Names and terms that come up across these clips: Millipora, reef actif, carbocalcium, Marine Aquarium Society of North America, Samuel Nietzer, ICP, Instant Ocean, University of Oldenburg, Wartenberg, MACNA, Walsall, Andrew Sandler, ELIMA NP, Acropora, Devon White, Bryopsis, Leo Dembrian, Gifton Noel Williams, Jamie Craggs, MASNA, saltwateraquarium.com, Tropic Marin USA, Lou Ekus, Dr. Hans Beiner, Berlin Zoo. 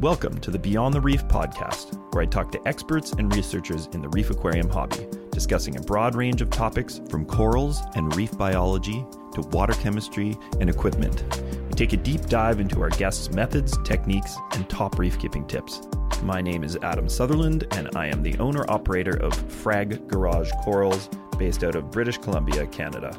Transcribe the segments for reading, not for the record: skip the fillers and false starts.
Welcome to the Beyond the Reef podcast, where I talk to experts and researchers in the reef aquarium hobby, discussing a broad range of topics from corals and reef biology to water chemistry and equipment. We take a deep dive into our guests' methods, techniques, and top reef keeping tips. My name is Adam Sutherland, and I am the owner-operator of Frag Garage Corals, based out of British Columbia, Canada.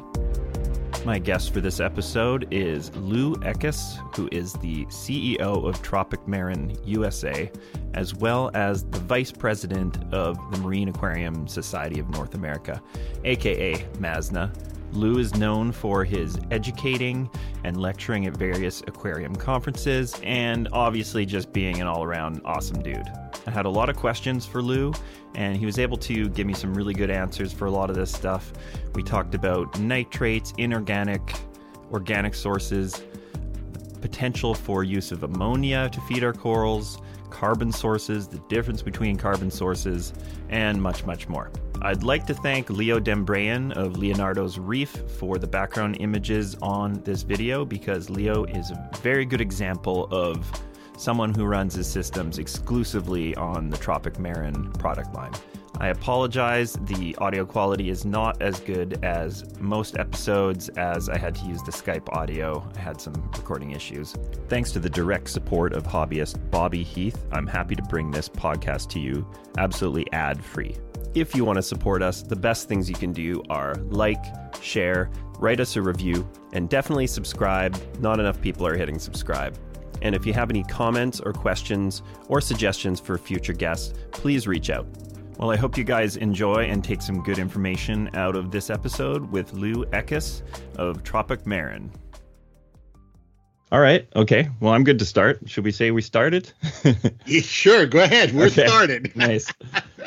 My guest for this episode is Lou Ekus, who is the CEO of Tropic Marin USA, as well as the Vice President of the Marine Aquarium Society of North America, aka MASNA. Lou is known for his educating and lecturing at various aquarium conferences, and obviously just being an all-around awesome dude. I had a lot of questions for Lou, and he was able to give me some really good answers for a lot of this stuff. We talked about nitrates, inorganic, organic sources, the potential for use of ammonia to feed our corals, carbon sources, the difference between carbon sources, and much, much more. I'd like to thank Leo Dembrian of Leonardo's Reef for the background images on this video, because Leo is a very good example of someone who runs his systems exclusively on the Tropic Marin product line. I apologize, the audio quality is not as good as most episodes, as I had to use the Skype audio. I had some recording issues. Thanks to the direct support of hobbyist Bobby Heath, I'm happy to bring this podcast to you absolutely ad-free. If you want to support us, the best things you can do are like, share, write us a review, and definitely subscribe. Not enough people are hitting subscribe. And if you have any comments or questions or suggestions for future guests, please reach out. Well, I hope you guys enjoy and take some good information out of this episode with Lou Ekus of Tropic Marin. All right. Okay. Well, I'm good to start. Should we say we started? Sure. Go ahead. We're okay. Started. Nice.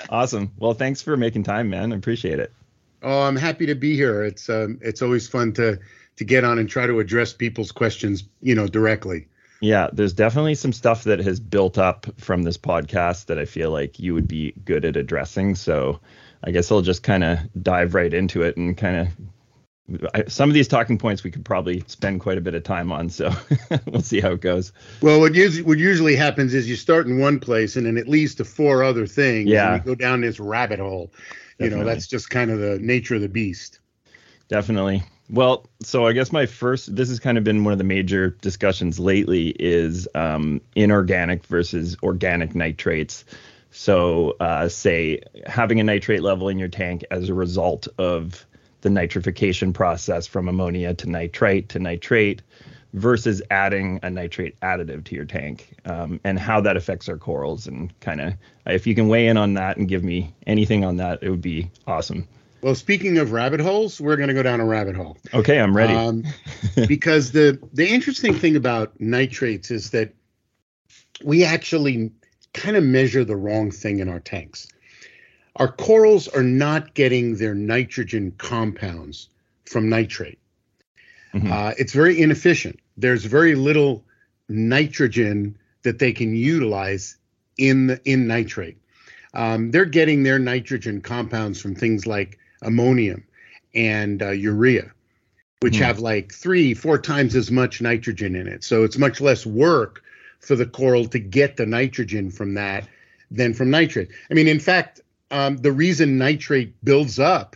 Awesome. Well, thanks for making time, man. I appreciate it. Oh, I'm happy to be here. It's always fun to get on and try to address people's questions, directly. Yeah, there's definitely some stuff that has built up from this podcast that I feel like you would be good at addressing. So I guess I'll just kind of dive right into it, and some of these talking points we could probably spend quite a bit of time on. So we'll see how it goes. Well, what usually happens is you start in one place and then it leads to four other things. Yeah. And you go down this rabbit hole. Definitely. That's just kind of the nature of the beast. Definitely. Well, so I guess this has kind of been one of the major discussions lately is inorganic versus organic nitrates. So say having a nitrate level in your tank as a result of the nitrification process from ammonia to nitrate versus adding a nitrate additive to your tank, and how that affects our corals. And kind of if you can weigh in on that and give me anything on that, it would be awesome. Well, speaking of rabbit holes, we're going to go down a rabbit hole. Okay, I'm ready. Because the interesting thing about nitrates is that we actually kind of measure the wrong thing in our tanks. Our corals are not getting their nitrogen compounds from nitrate. Mm-hmm. It's very inefficient. There's very little nitrogen that they can utilize in nitrate. They're getting their nitrogen compounds from things like ammonium and urea, which have like 3-4 times as much nitrogen in it. So it's much less work for the coral to get the nitrogen from that than from nitrate. I mean, in fact, the reason nitrate builds up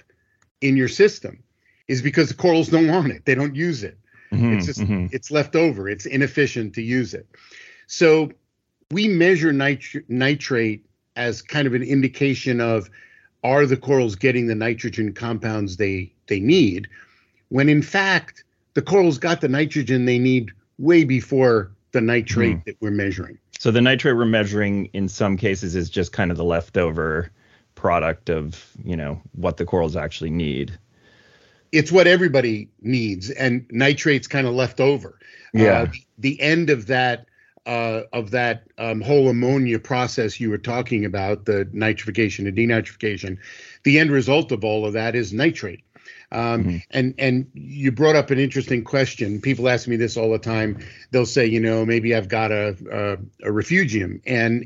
in your system is because the corals don't want it. They don't use it. Mm-hmm, it's left over. It's inefficient to use it. So we measure nitrate as kind of an indication of, are the corals getting the nitrogen compounds they need, when in fact the corals got the nitrogen they need way before the nitrate that we're measuring. So the nitrate we're measuring in some cases is just kind of the leftover product of, what the corals actually need. It's what everybody needs, and nitrate's kind of left over. Yeah. The end of that whole ammonia process you were talking about, the nitrification and denitrification, the end result of all of that is nitrate. And you brought up an interesting question. People ask me this all the time. They'll say, maybe I've got a refugium and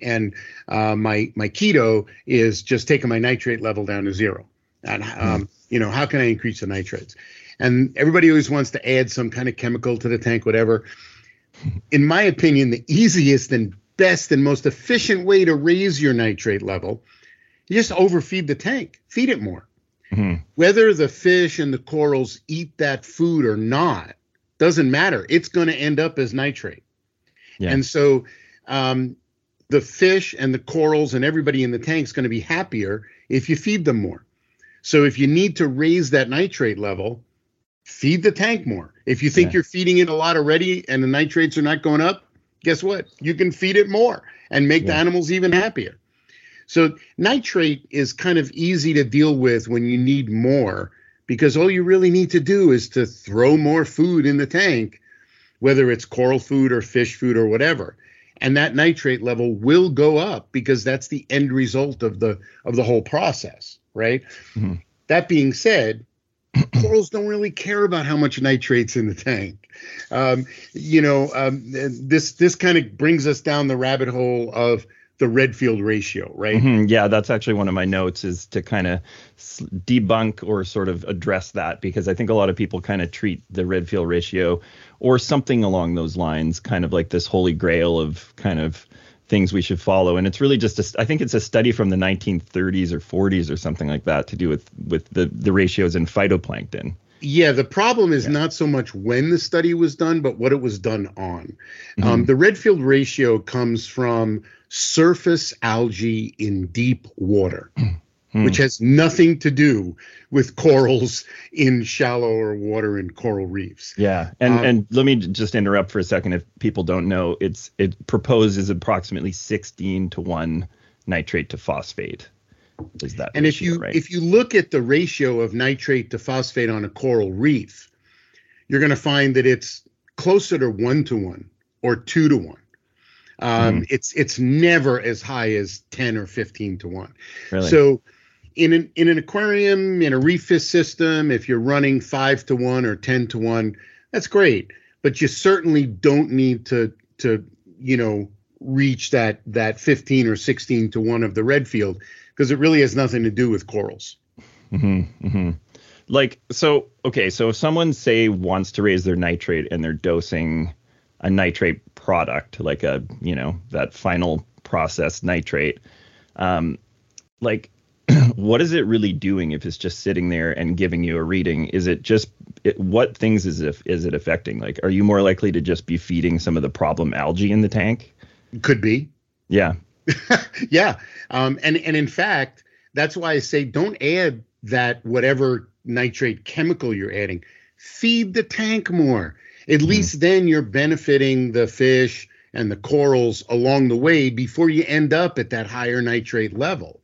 my keto is just taking my nitrate level down to zero. And how can I increase the nitrates? And everybody always wants to add some kind of chemical to the tank, whatever. In my opinion, the easiest and best and most efficient way to raise your nitrate level, you just overfeed the tank, feed it more. Mm-hmm. Whether the fish and the corals eat that food or not doesn't matter. It's going to end up as nitrate. Yeah. And so the fish and the corals and everybody in the tank is going to be happier if you feed them more. So if you need to raise that nitrate level, feed the tank more. If you think you're feeding it a lot already and the nitrates are not going up, guess what? You can feed it more and make the animals even happier. So nitrate is kind of easy to deal with when you need more, because all you really need to do is to throw more food in the tank, whether it's coral food or fish food or whatever. And that nitrate level will go up because that's the end result of the whole process, right? Mm-hmm. That being said, corals don't really care about how much nitrate's in the tank. This kind of brings us down the rabbit hole of the Redfield ratio, right? Mm-hmm. Yeah, that's actually one of my notes, is to kind of debunk or sort of address that, because I think a lot of people kind of treat the Redfield ratio or something along those lines kind of like this holy grail of kind of things we should follow. And it's really just, I think it's a study from the 1930s or 40s or something like that to do with the ratios in phytoplankton. Yeah, the problem is not so much when the study was done, but what it was done on. Mm-hmm. The Redfield ratio comes from surface algae in deep water, mm-hmm. which has nothing to do with corals in shallower water in coral reefs. Yeah, and let me just interrupt for a second. If people don't know, it proposes approximately 16-to-1 nitrate to phosphate. Is that and ratio, if you look at the ratio of nitrate to phosphate on a coral reef, you're going to find that it's closer to 1-to-1 or 2-to-1. It's never as high as 10 or 15-to-1. Really? So in an aquarium, in a reef fish system, if you're running 5-to-1 or 10-to-1, that's great. But you certainly don't need to reach that 15 or 16-to-1 of the Redfield, because it really has nothing to do with corals. Mm-hmm, mm-hmm. So if someone, say, wants to raise their nitrate and they're dosing a nitrate product, like that final processed nitrate, what is it really doing if it's just sitting there and giving you a reading? Is it just, what things is it affecting? Like, are you more likely to just be feeding some of the problem algae in the tank? Could be. Yeah. Yeah. And in fact, that's why I say don't add that whatever nitrate chemical you're adding. Feed the tank more. At least then you're benefiting the fish and the corals along the way before you end up at that higher nitrate level.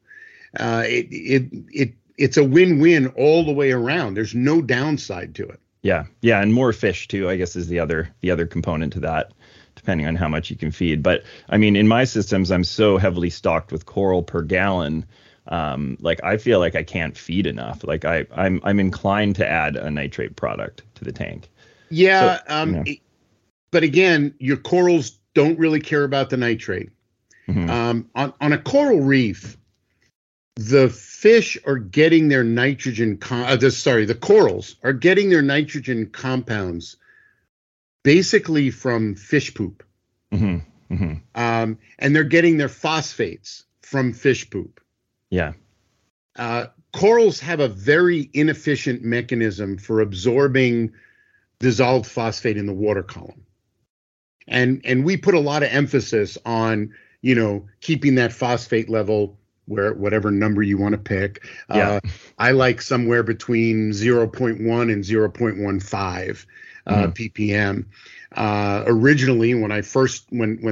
It's a win-win all the way around. There's no downside to it. Yeah. Yeah. And more fish too, I guess, is the other component to that, depending on how much you can feed. But I mean, in my systems, I'm so heavily stocked with coral per gallon. I feel like I can't feed enough. Like I'm inclined to add a nitrate product to the tank. Yeah. So, But again, your corals don't really care about the nitrate. Mm-hmm. On a coral reef, the fish are getting their nitrogen. The corals are getting their nitrogen compounds basically from fish poop. Mm-hmm. Mm-hmm. And they're getting their phosphates from fish poop. Yeah. Corals have a very inefficient mechanism for absorbing dissolved phosphate in the water column. And we put a lot of emphasis on, keeping that phosphate level where, whatever number you want to pick. Yeah. I like somewhere between 0.1 and 0.15. PPM. Originally, when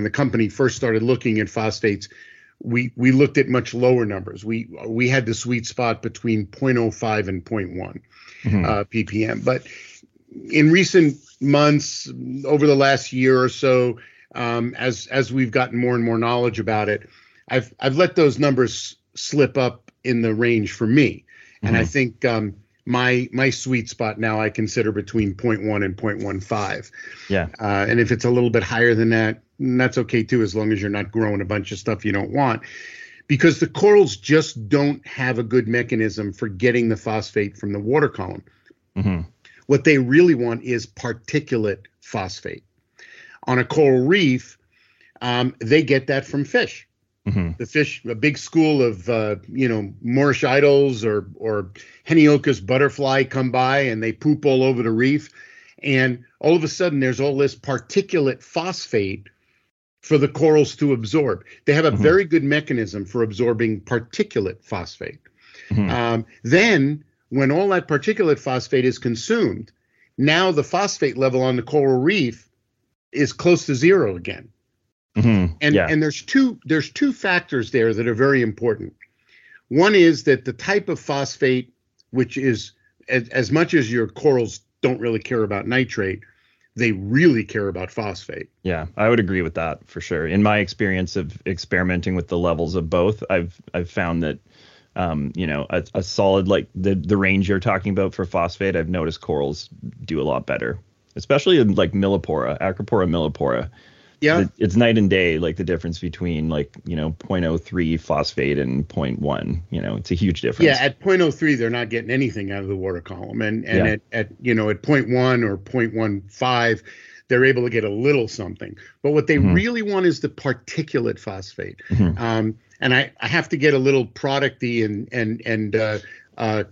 the company first started looking at phosphates, we looked at much lower numbers. We had the sweet spot between 0.05 and 0.1 PPM. But in recent months, over the last year or so, as we've gotten more and more knowledge about it, I've let those numbers slip up in the range for me, and I think. My sweet spot now I consider between 0.1 and 0.15. Yeah. And if it's a little bit higher than that, that's okay too, as long as you're not growing a bunch of stuff you don't want. Because the corals just don't have a good mechanism for getting the phosphate from the water column. Mm-hmm. What they really want is particulate phosphate. On a coral reef, They get that from fish. Mm-hmm. The fish, a big school of, Moorish idols or Heniochus butterfly come by and they poop all over the reef. And all of a sudden, there's all this particulate phosphate for the corals to absorb. They have a mm-hmm. very good mechanism for absorbing particulate phosphate. Mm-hmm. Then when all that particulate phosphate is consumed, now the phosphate level on the coral reef is close to zero again. Mm-hmm. And there's two factors there that are very important. One is that the type of phosphate, which is as much as your corals don't really care about nitrate, they really care about phosphate. Yeah, I would agree with that for sure. In my experience of experimenting with the levels of both, I've found that a solid, like the range you're talking about for phosphate, I've noticed corals do a lot better, especially in like Millipora, Acropora millipora. Yeah, it's night and day, like the difference between 0.03 phosphate and 0.1, it's a huge difference. Yeah, at 0.03, they're not getting anything out of the water column. And at 0.1 or 0.15, they're able to get a little something. But what they mm-hmm. really want is the particulate phosphate. Mm-hmm. And I have to get a little product-y and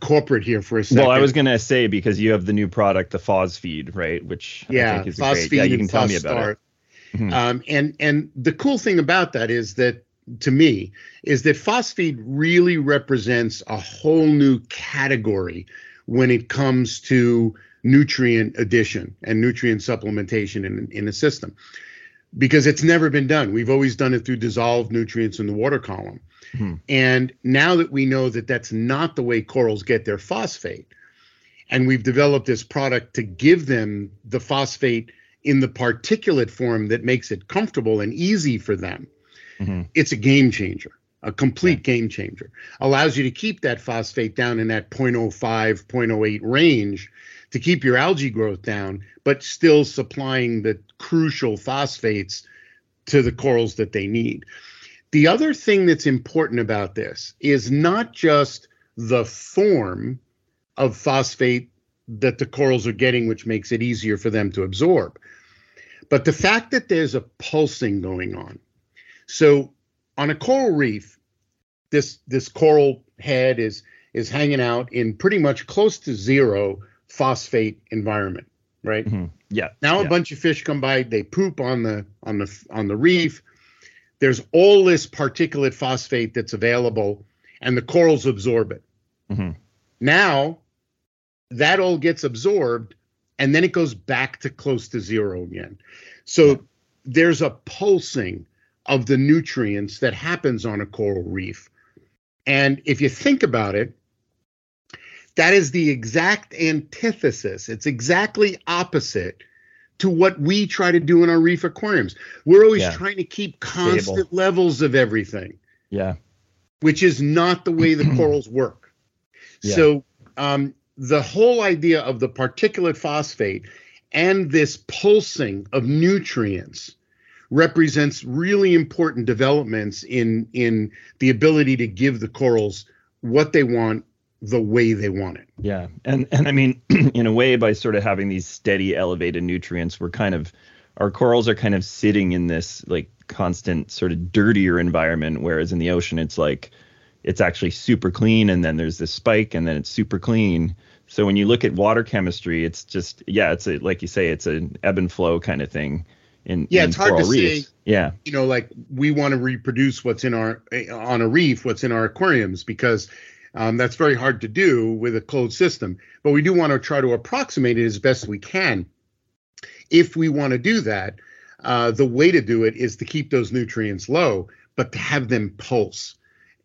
corporate here for a second. Well, I was going to say, because you have the new product, the PhosFeed, right? Which I think is PhosFeed great. Yeah, you can tell me about it. Mm-hmm. And the cool thing about that is that, to me, is that PhosFeed really represents a whole new category when it comes to nutrient addition and nutrient supplementation in a system, because it's never been done. We've always done it through dissolved nutrients in the water column. Mm-hmm. And now that we know that that's not the way corals get their phosphate, and we've developed this product to give them the phosphate in the particulate form that makes it comfortable and easy for them, mm-hmm. it's a game changer, a complete game changer. Allows you to keep that phosphate down in that 0.05, 0.08 range to keep your algae growth down, but still supplying the crucial phosphates to the corals that they need. The other thing that's important about this is not just the form of phosphate that the corals are getting, which makes it easier for them to absorb, but the fact that there's a pulsing going on. So on a coral reef, this coral head is hanging out in pretty much close to zero phosphate environment, right? Mm-hmm. Yeah. Now a bunch of fish come by, they poop on the reef. There's all this particulate phosphate that's available, and the corals absorb it. Mm-hmm. Now that all gets absorbed, and then it goes back to close to zero again. So there's a pulsing of the nutrients that happens on a coral reef. And if you think about it, that is the exact antithesis. It's exactly opposite to what we try to do in our reef aquariums. We're always trying to keep constant levels of everything, which is not the way the corals work. Yeah. So the whole idea of the particulate phosphate and this pulsing of nutrients represents really important developments in the ability to give the corals what they want, the way they want it. Yeah. And I mean, in a way, by sort of having these steady elevated nutrients, our corals are kind of sitting in this like constant sort of dirtier environment, whereas in the ocean, it's like, it's actually super clean, and then there's this spike, and then it's super clean. So when you look at water chemistry, it's just it's a, like you say, it's an ebb and flow kind of thing. In it's hard to reefs. Say. Yeah, like we want to reproduce what's in our on a reef, what's in our aquariums, because that's very hard to do with a closed system. But we do want to try to approximate it as best we can. If we want to do that, the way to do it is to keep those nutrients low, but to have them pulse.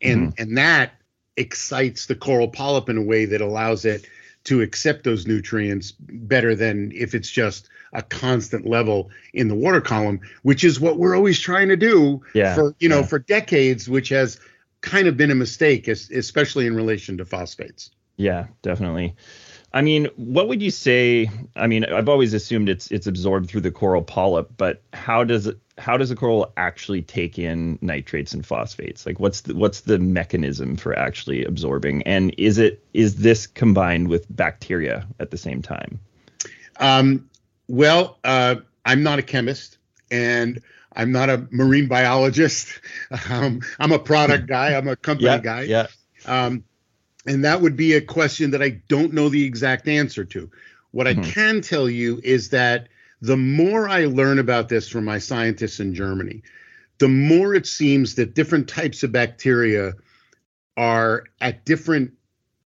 And that excites the coral polyp in a way that allows it to accept those nutrients better than if it's just a constant level in the water column, which is what we're always trying to do for decades, which has kind of been a mistake, especially in relation to phosphates. Yeah, definitely. I mean, what would you say? I mean, I've always assumed it's absorbed through the coral polyp, but how does a coral actually take in nitrates and phosphates? Like, what's the mechanism for actually absorbing? And is this combined with bacteria at the same time? I'm not a chemist, and I'm not a marine biologist. I'm a product guy. I'm a company guy. Yeah. And that would be a question that I don't know the exact answer to. What I can tell you is that the more I learn about this from my scientists in Germany, the more it seems that different types of bacteria are at different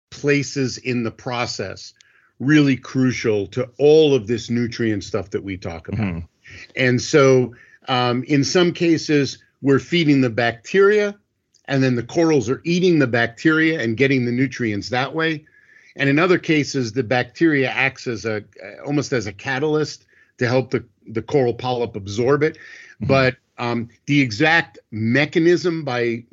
places in the process really crucial to all of this nutrient stuff that we talk about. And so in some cases, we're feeding the bacteria, and then the corals are eating the bacteria and getting the nutrients that way. And in other cases, the bacteria acts as a almost as a catalyst to help the coral polyp absorb it. But the exact mechanism by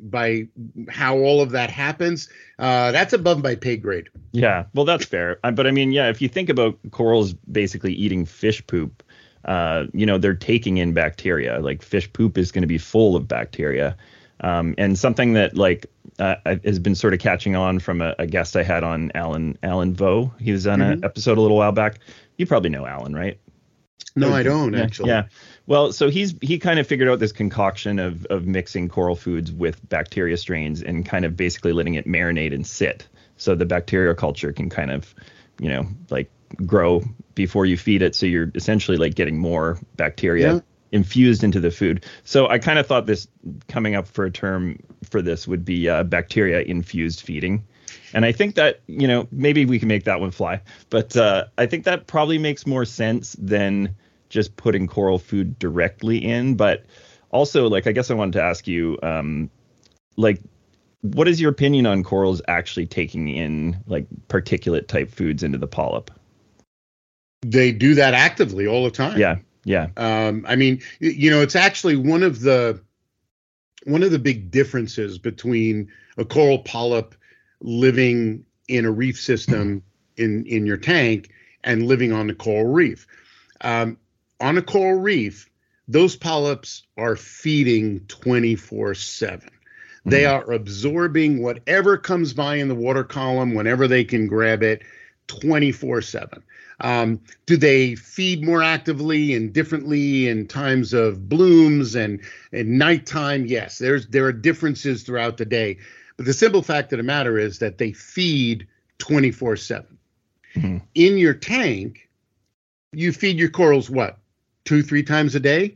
how all of that happens, that's above my pay grade. Yeah, well, that's fair. But I mean, yeah, if you think about corals basically eating fish poop, you know, they're taking in bacteria. Like fish poop is going to be full of bacteria. And something that like has been sort of catching on from a guest I had on, Alan Vo. He was on an episode a little while back. You probably know Alan, right? No, I don't actually. Yeah. Well, so he kind of figured out this concoction of mixing coral foods with bacteria strains and kind of basically letting it marinate and sit. So the bacterial culture can kind of, you know, like grow before you feed it. So you're essentially like getting more bacteria infused into the food. So I kind of thought this coming up for a term for this would be bacteria infused feeding. And I think that, you know, maybe we can make that one fly. But I think that probably makes more sense than just putting coral food directly in. But also, like, I guess I wanted to ask you, like, what is your opinion on corals actually taking in, like, particulate type foods into the polyp? They do that actively all the time. Yeah. Yeah. I mean, you know, it's actually one of the big differences between a coral polyp living in a reef system in your tank and living on the coral reef. On a coral reef, those polyps are feeding 24/7. They are absorbing whatever comes by in the water column whenever they can grab it 24/7. Do they feed more actively and differently in times of blooms and at nighttime? Yes, there are differences throughout the day. But the simple fact of the matter is that they feed 24/7. In your tank, you feed your corals, what, 2-3 times a day?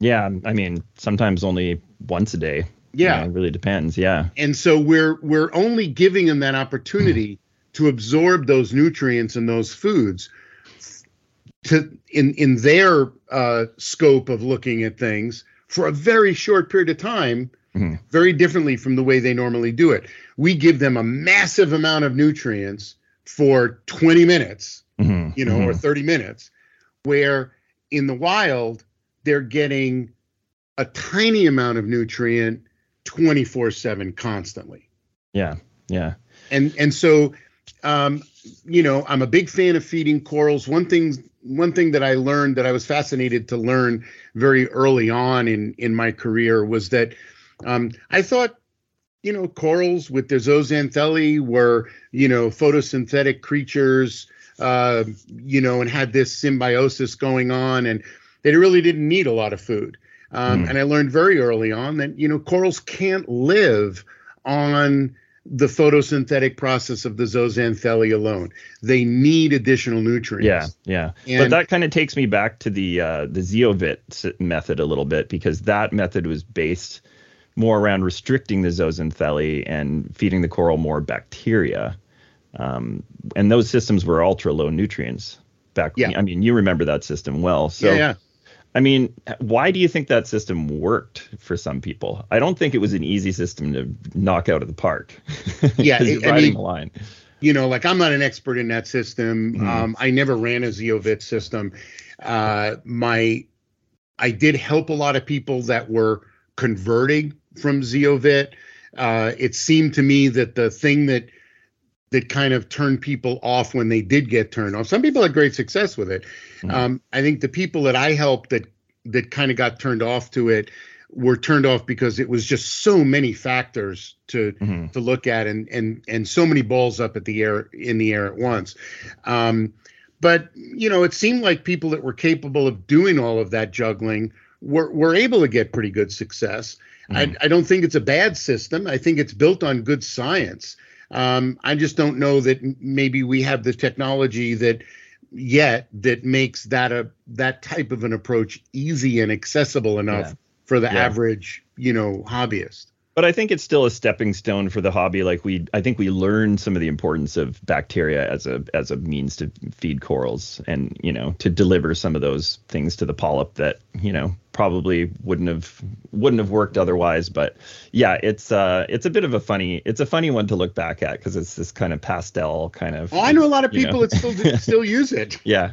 Yeah, I mean, sometimes only once a day. Yeah. It really depends, yeah. And so we're only giving them that opportunity to absorb those nutrients and those foods to in their scope of looking at things for a very short period of time, very differently from the way they normally do it. We give them a massive amount of nutrients for 20 minutes, you know, or 30 minutes, where in the wild, they're getting a tiny amount of nutrient 24/7 constantly. Yeah, yeah. And so, you know, I'm a big fan of feeding corals. One thing that I learned that I was fascinated to learn very early on in my career was that I thought, you know, corals with their zooxanthellae were, you know, photosynthetic creatures, you know, and had this symbiosis going on, and they really didn't need a lot of food. And I learned very early on that, you know, corals can't live on the photosynthetic process of the zooxanthellae alone. They need additional nutrients. Yeah, yeah. But that kind of takes me back to the Zeovit method a little bit, because that method was based more around restricting the zooxanthellae and feeding the coral more bacteria. And those systems were ultra low nutrients back. Yeah. I mean, you remember that system well. So, yeah. I mean, why do you think that system worked for some people? I don't think it was an easy system to knock out of the park. Yeah. I mean, the line. You know, like, I'm not an expert in that system. I never ran a Zeovit system. I did help a lot of people that were converting from Zeovit. It seemed to me that the thing that kind of turned people off when they did get turned off. Some people had great success with it. I think the people that I helped that kind of got turned off to it were turned off because it was just so many factors to look at and so many balls up in the air at once. But you know, it seemed like people that were capable of doing all of that juggling we're able to get pretty good success. I don't think it's a bad system. I think it's built on good science. I just don't know that maybe we have the technology that yet that makes that that type of an approach easy and accessible enough for the average, hobbyist. But I think it's still a stepping stone for the hobby. Like I think we learned some of the importance of bacteria as a means to feed corals and, to deliver some of those things to the polyp that, probably wouldn't have worked otherwise. But yeah, it's a bit of a funny one to look back at because it's this kind of pastel kind of. Oh, I know a lot of people that still use it. Yeah.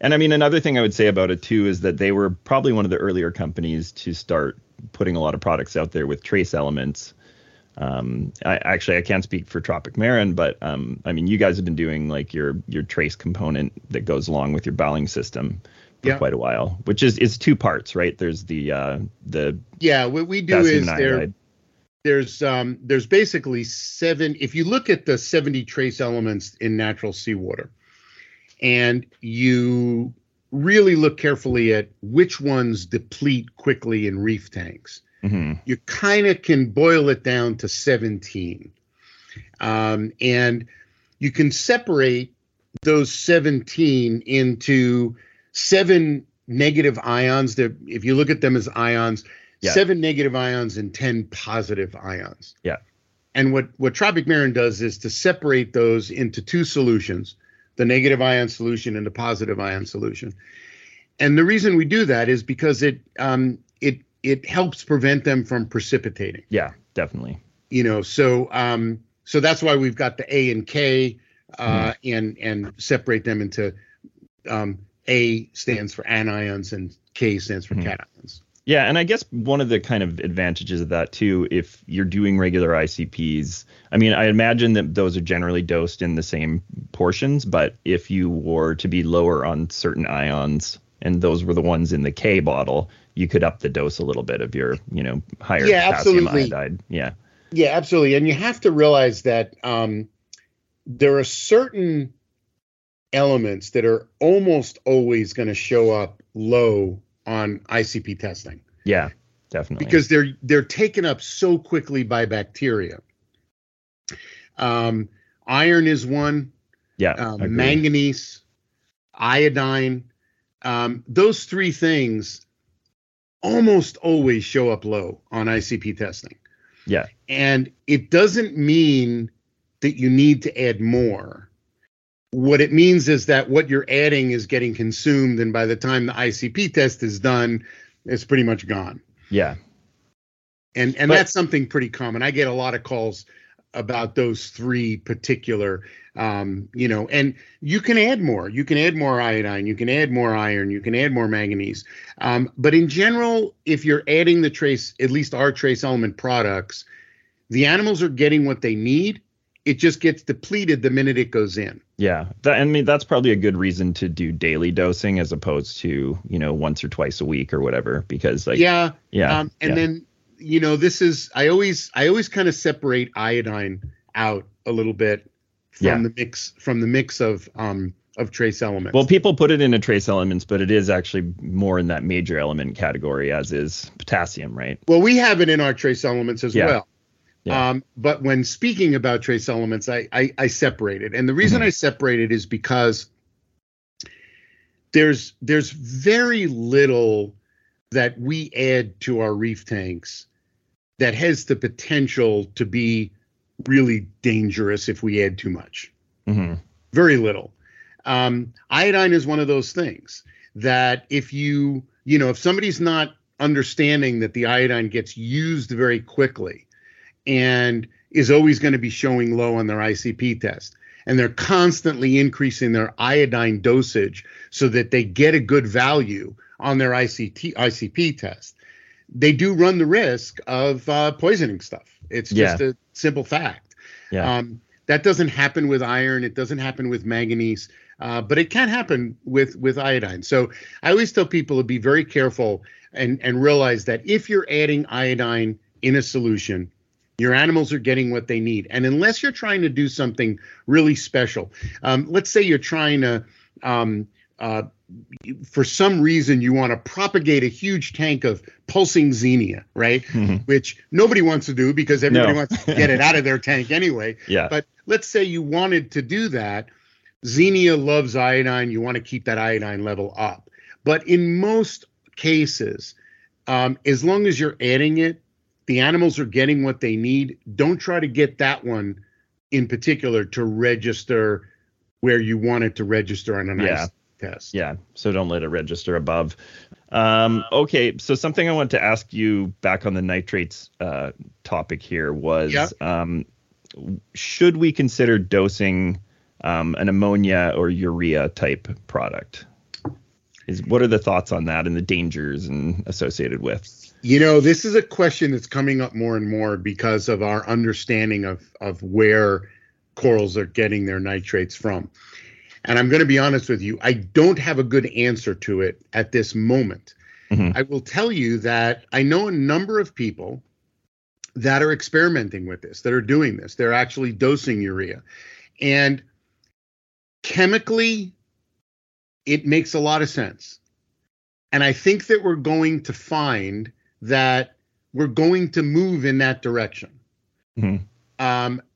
And I mean, another thing I would say about it too is that they were probably one of the earlier companies to start putting a lot of products out there with trace elements. I can't speak for Tropic Marin, but I mean, you guys have been doing like your trace component that goes along with your Balling system for quite a while, which is two parts, right? There's the what we do is there's basically seven. If you look at the 70 trace elements in natural seawater, and you really look carefully at which ones deplete quickly in reef tanks. Mm-hmm. You kind of can boil it down to 17. And you can separate those 17 into seven negative ions. If you look at them as ions, 7 negative ions and 10 positive ions. Yeah. And what Tropic Marin does is to separate those into two solutions, the negative ion solution and the positive ion solution. And the reason we do that is because it helps prevent them from precipitating. Yeah, definitely. So that's why we've got the A and K and separate them into A stands for anions and K stands for cations. Yeah, and I guess one of the kind of advantages of that, too, if you're doing regular ICPs, I mean, I imagine that those are generally dosed in the same portions, but if you were to be lower on certain ions, and those were the ones in the K bottle, you could up the dose a little bit of your, higher potassium iodide. Yeah, absolutely. And you have to realize that there are certain elements that are almost always going to show up low on ICP testing. Yeah, definitely. Because they're taken up so quickly by bacteria. Iron is one. Yeah. Manganese, iodine. Those three things almost always show up low on ICP testing. Yeah. And it doesn't mean that you need to add more. What it means is that what you're adding is getting consumed, and by the time the ICP test is done, it's pretty much gone. Yeah. And that's something pretty common. I get a lot of calls about those three particular, and you can add more. You can add more iodine. You can add more iron. You can add more manganese. But in general, if you're adding the trace, at least our trace element products, the animals are getting what they need. It just gets depleted the minute it goes in. Yeah. I mean, that's probably a good reason to do daily dosing as opposed to, once or twice a week or whatever, because then, this is, I always kind of separate iodine out a little bit from the mix of trace elements. Well, people put it into trace elements, but it is actually more in that major element category, as is potassium, right? Well, we have it in our trace elements as well. Yeah. But when speaking about trace elements, I separate it. And the reason I separate it is because there's very little that we add to our reef tanks that has the potential to be really dangerous if we add too much. Mm-hmm. Very little. Iodine is one of those things that if somebody's not understanding that the iodine gets used very quickly and is always going to be showing low on their ICP test, and they're constantly increasing their iodine dosage so that they get a good value on their ICP test, they do run the risk of poisoning stuff. It's just a simple fact. Yeah. That doesn't happen with iron. It doesn't happen with manganese, but it can happen with iodine. So I always tell people to be very careful and realize that if you're adding iodine in a solution, your animals are getting what they need. And unless you're trying to do something really special, let's say you're trying to for some reason you want to propagate a huge tank of pulsing xenia, right? Mm-hmm. Which nobody wants to do because everybody wants to get it out of their tank anyway. Yeah. But let's say you wanted to do that. Xenia loves iodine. You want to keep that iodine level up. But in most cases, as long as you're adding it, the animals are getting what they need. Don't try to get that one in particular to register where you want it to register on an ice test. Yeah, so don't let it register above. Okay, so something I wanted to ask you back on the nitrates topic here was, should we consider dosing an ammonia or urea type product? What are the thoughts on that and the dangers and associated with? You know, this is a question that's coming up more and more because of our understanding of where corals are getting their nitrates from. And I'm going to be honest with you, I don't have a good answer to it at this moment. Mm-hmm. I will tell you that I know a number of people that are experimenting with this, that are doing this. They're actually dosing urea. And chemically, it makes a lot of sense. And I think that we're going to find that we're going to move in that direction. Mm-hmm.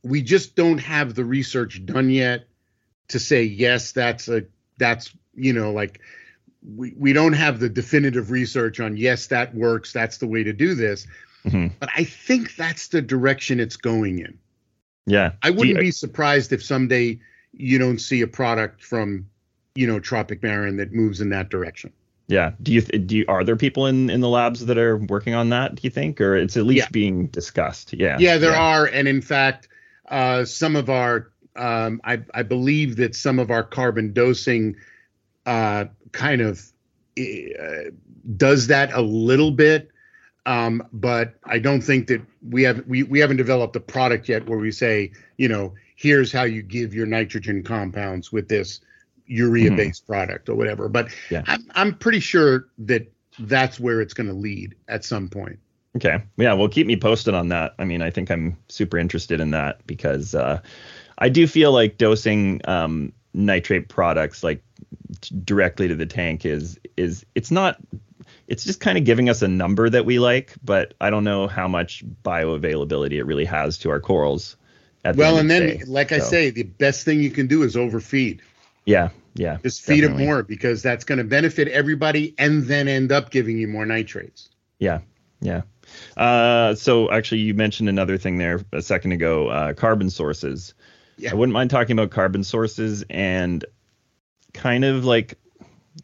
We just don't have the research done yet to say, yes, that's you know, like we don't have the definitive research on, yes, that works. That's the way to do this. Mm-hmm. But I think that's the direction it's going in. Yeah. I wouldn't be surprised if someday you don't see a product from, you know, Tropic Marin that moves in that direction. Yeah. Are there people in the labs that are working on that, do you think? Or it's at least being discussed. Yeah. Yeah, there are. And in fact, some of our, I believe that some of our carbon dosing kind of does that a little bit. But I don't think that we haven't developed a product yet where we say, you know, here's how you give your nitrogen compounds with this urea-based product or whatever, but I'm pretty sure that's where it's going to lead at some point. Okay. Yeah. Well, keep me posted on that. I mean, I think I'm super interested in that because I do feel like dosing nitrate products like directly to the tank is it's not, it's just kind of giving us a number that we like, but I don't know how much bioavailability it really has to our corals. I say, the best thing you can do is overfeed. Yeah, yeah. Just feed it more because that's going to benefit everybody and then end up giving you more nitrates. Yeah, yeah. So actually, you mentioned another thing there a second ago, carbon sources. Yeah. I wouldn't mind talking about carbon sources and kind of like,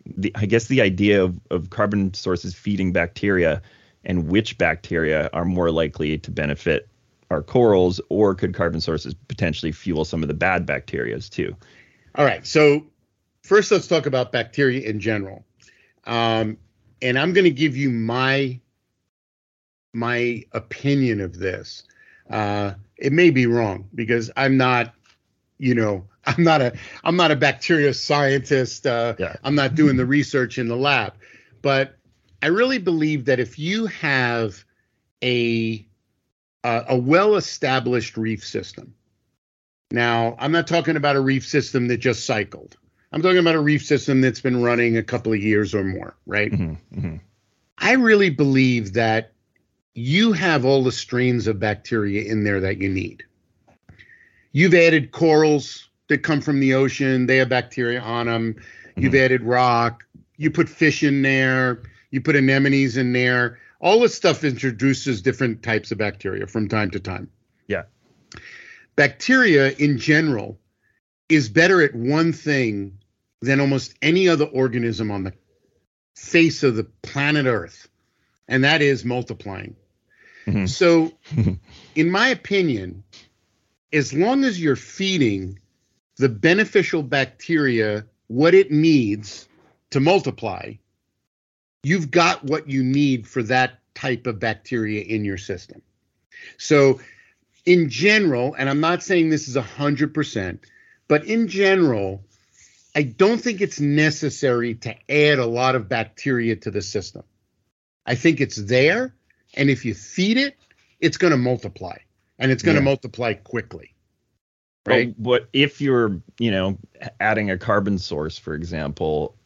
the idea of carbon sources feeding bacteria and which bacteria are more likely to benefit our corals, or could carbon sources potentially fuel some of the bad bacterias too? All right, so first let's talk about bacteria in general. And I'm going to give you my opinion of this. It may be wrong because I'm not a bacteria scientist. I'm not doing the research in the lab. But I really believe that if you have a well-established reef system, now, I'm not talking about a reef system that just cycled. I'm talking about a reef system that's been running a couple of years or more, right? Mm-hmm, mm-hmm. I really believe that you have all the strains of bacteria in there that you need. You've added corals that come from the ocean. They have bacteria on them. Mm-hmm. You've added rock. You put fish in there. You put anemones in there. All this stuff introduces different types of bacteria from time to time. Yeah. Bacteria in general is better at one thing than almost any other organism on the face of the planet Earth, and that is multiplying. Mm-hmm. So, in my opinion, as long as you're feeding the beneficial bacteria what it needs to multiply, you've got what you need for that type of bacteria in your system. So, in general, and I'm not saying this is 100%, but in general, I don't think it's necessary to add a lot of bacteria to the system. I think it's there, and if you feed it, it's going to multiply, and it's going to multiply quickly. Right? But if you're, adding a carbon source, for example,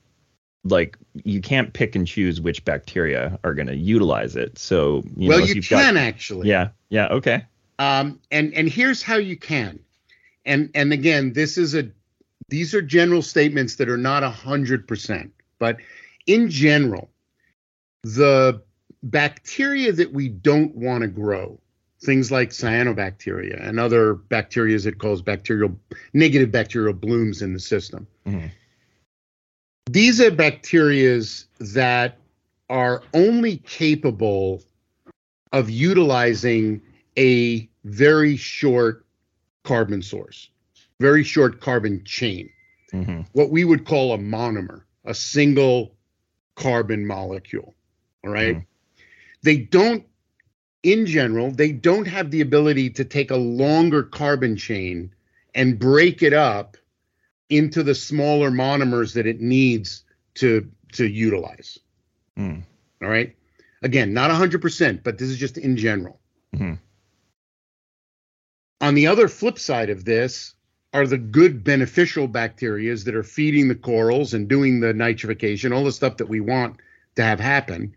like you can't pick and choose which bacteria are going to utilize it. So you can actually. Yeah. Yeah. Okay. And here's how you can. And again, these are general statements that are not 100%, but in general, the bacteria that we don't want to grow, things like cyanobacteria and other bacteria that cause negative bacterial blooms in the system. Mm-hmm. These are bacteria that are only capable of utilizing a very short carbon source, very short carbon chain, mm-hmm. what we would call a monomer, a single carbon molecule. All right. Mm-hmm. In general, they don't have the ability to take a longer carbon chain and break it up into the smaller monomers that it needs to utilize. Mm. All right. Again, not 100%, but this is just in general. Mm-hmm. On the other flip side of this are the good beneficial bacteria that are feeding the corals and doing the nitrification, all the stuff that we want to have happen.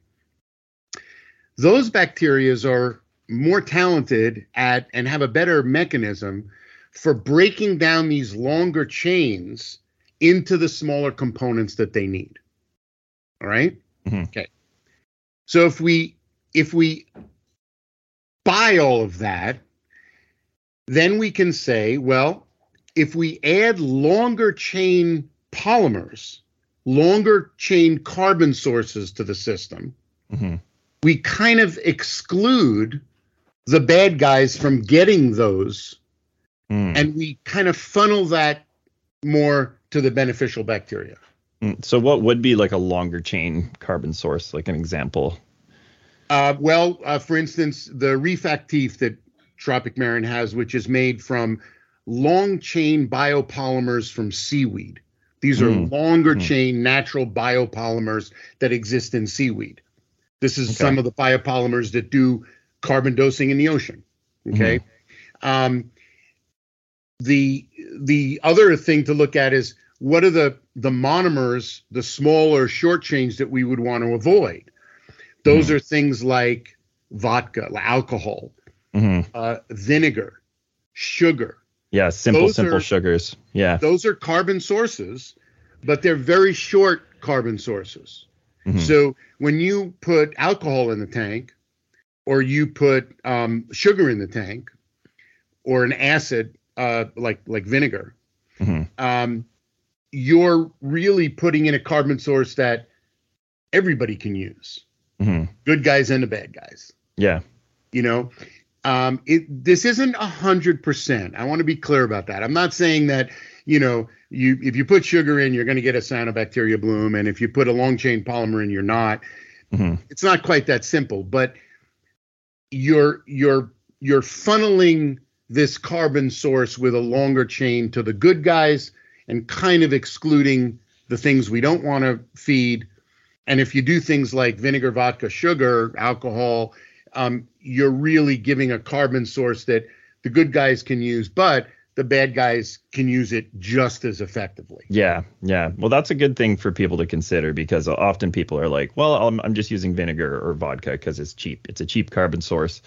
Those bacteria are more talented at and have a better mechanism for breaking down these longer chains into the smaller components that they need. All right? Mm-hmm. Okay. So if we buy all of that, then we can say, well, if we add longer chain polymers, longer chain carbon sources to the system, mm-hmm. we kind of exclude the bad guys from getting those, and we kind of funnel that more to the beneficial bacteria. So what would be like a longer chain carbon source, like an example? For instance, the reef actif that Tropic Marin has, which is made from long chain biopolymers from seaweed. These are longer chain natural biopolymers that exist in seaweed. This is some of the biopolymers that do carbon dosing in the ocean. Okay. Mm-hmm. The other thing to look at is what are the monomers, the smaller short chains that we would want to avoid. Those are things like vodka, alcohol, vinegar, sugar. Yeah. Simple sugars. Yeah. Those are carbon sources, but they're very short carbon sources. Mm-hmm. So when you put alcohol in the tank or you put sugar in the tank or an acid like vinegar, you're really putting in a carbon source that everybody can use. Mm-hmm. Good guys and the bad guys. Yeah. You know, this isn't 100%. I want to be clear about that. I'm not saying that, you know, if you put sugar in, you're going to get a cyanobacteria bloom. And if you put a long chain polymer in, you're not. Mm-hmm. It's not quite that simple, but you're funneling this carbon source with a longer chain to the good guys and kind of excluding the things we don't want to feed. And if you do things like vinegar, vodka, sugar, alcohol, you're really giving a carbon source that the good guys can use, but the bad guys can use it just as effectively. Yeah. Yeah. Well, that's a good thing for people to consider because often people are like, well, I'm just using vinegar or vodka because it's cheap. It's a cheap carbon source.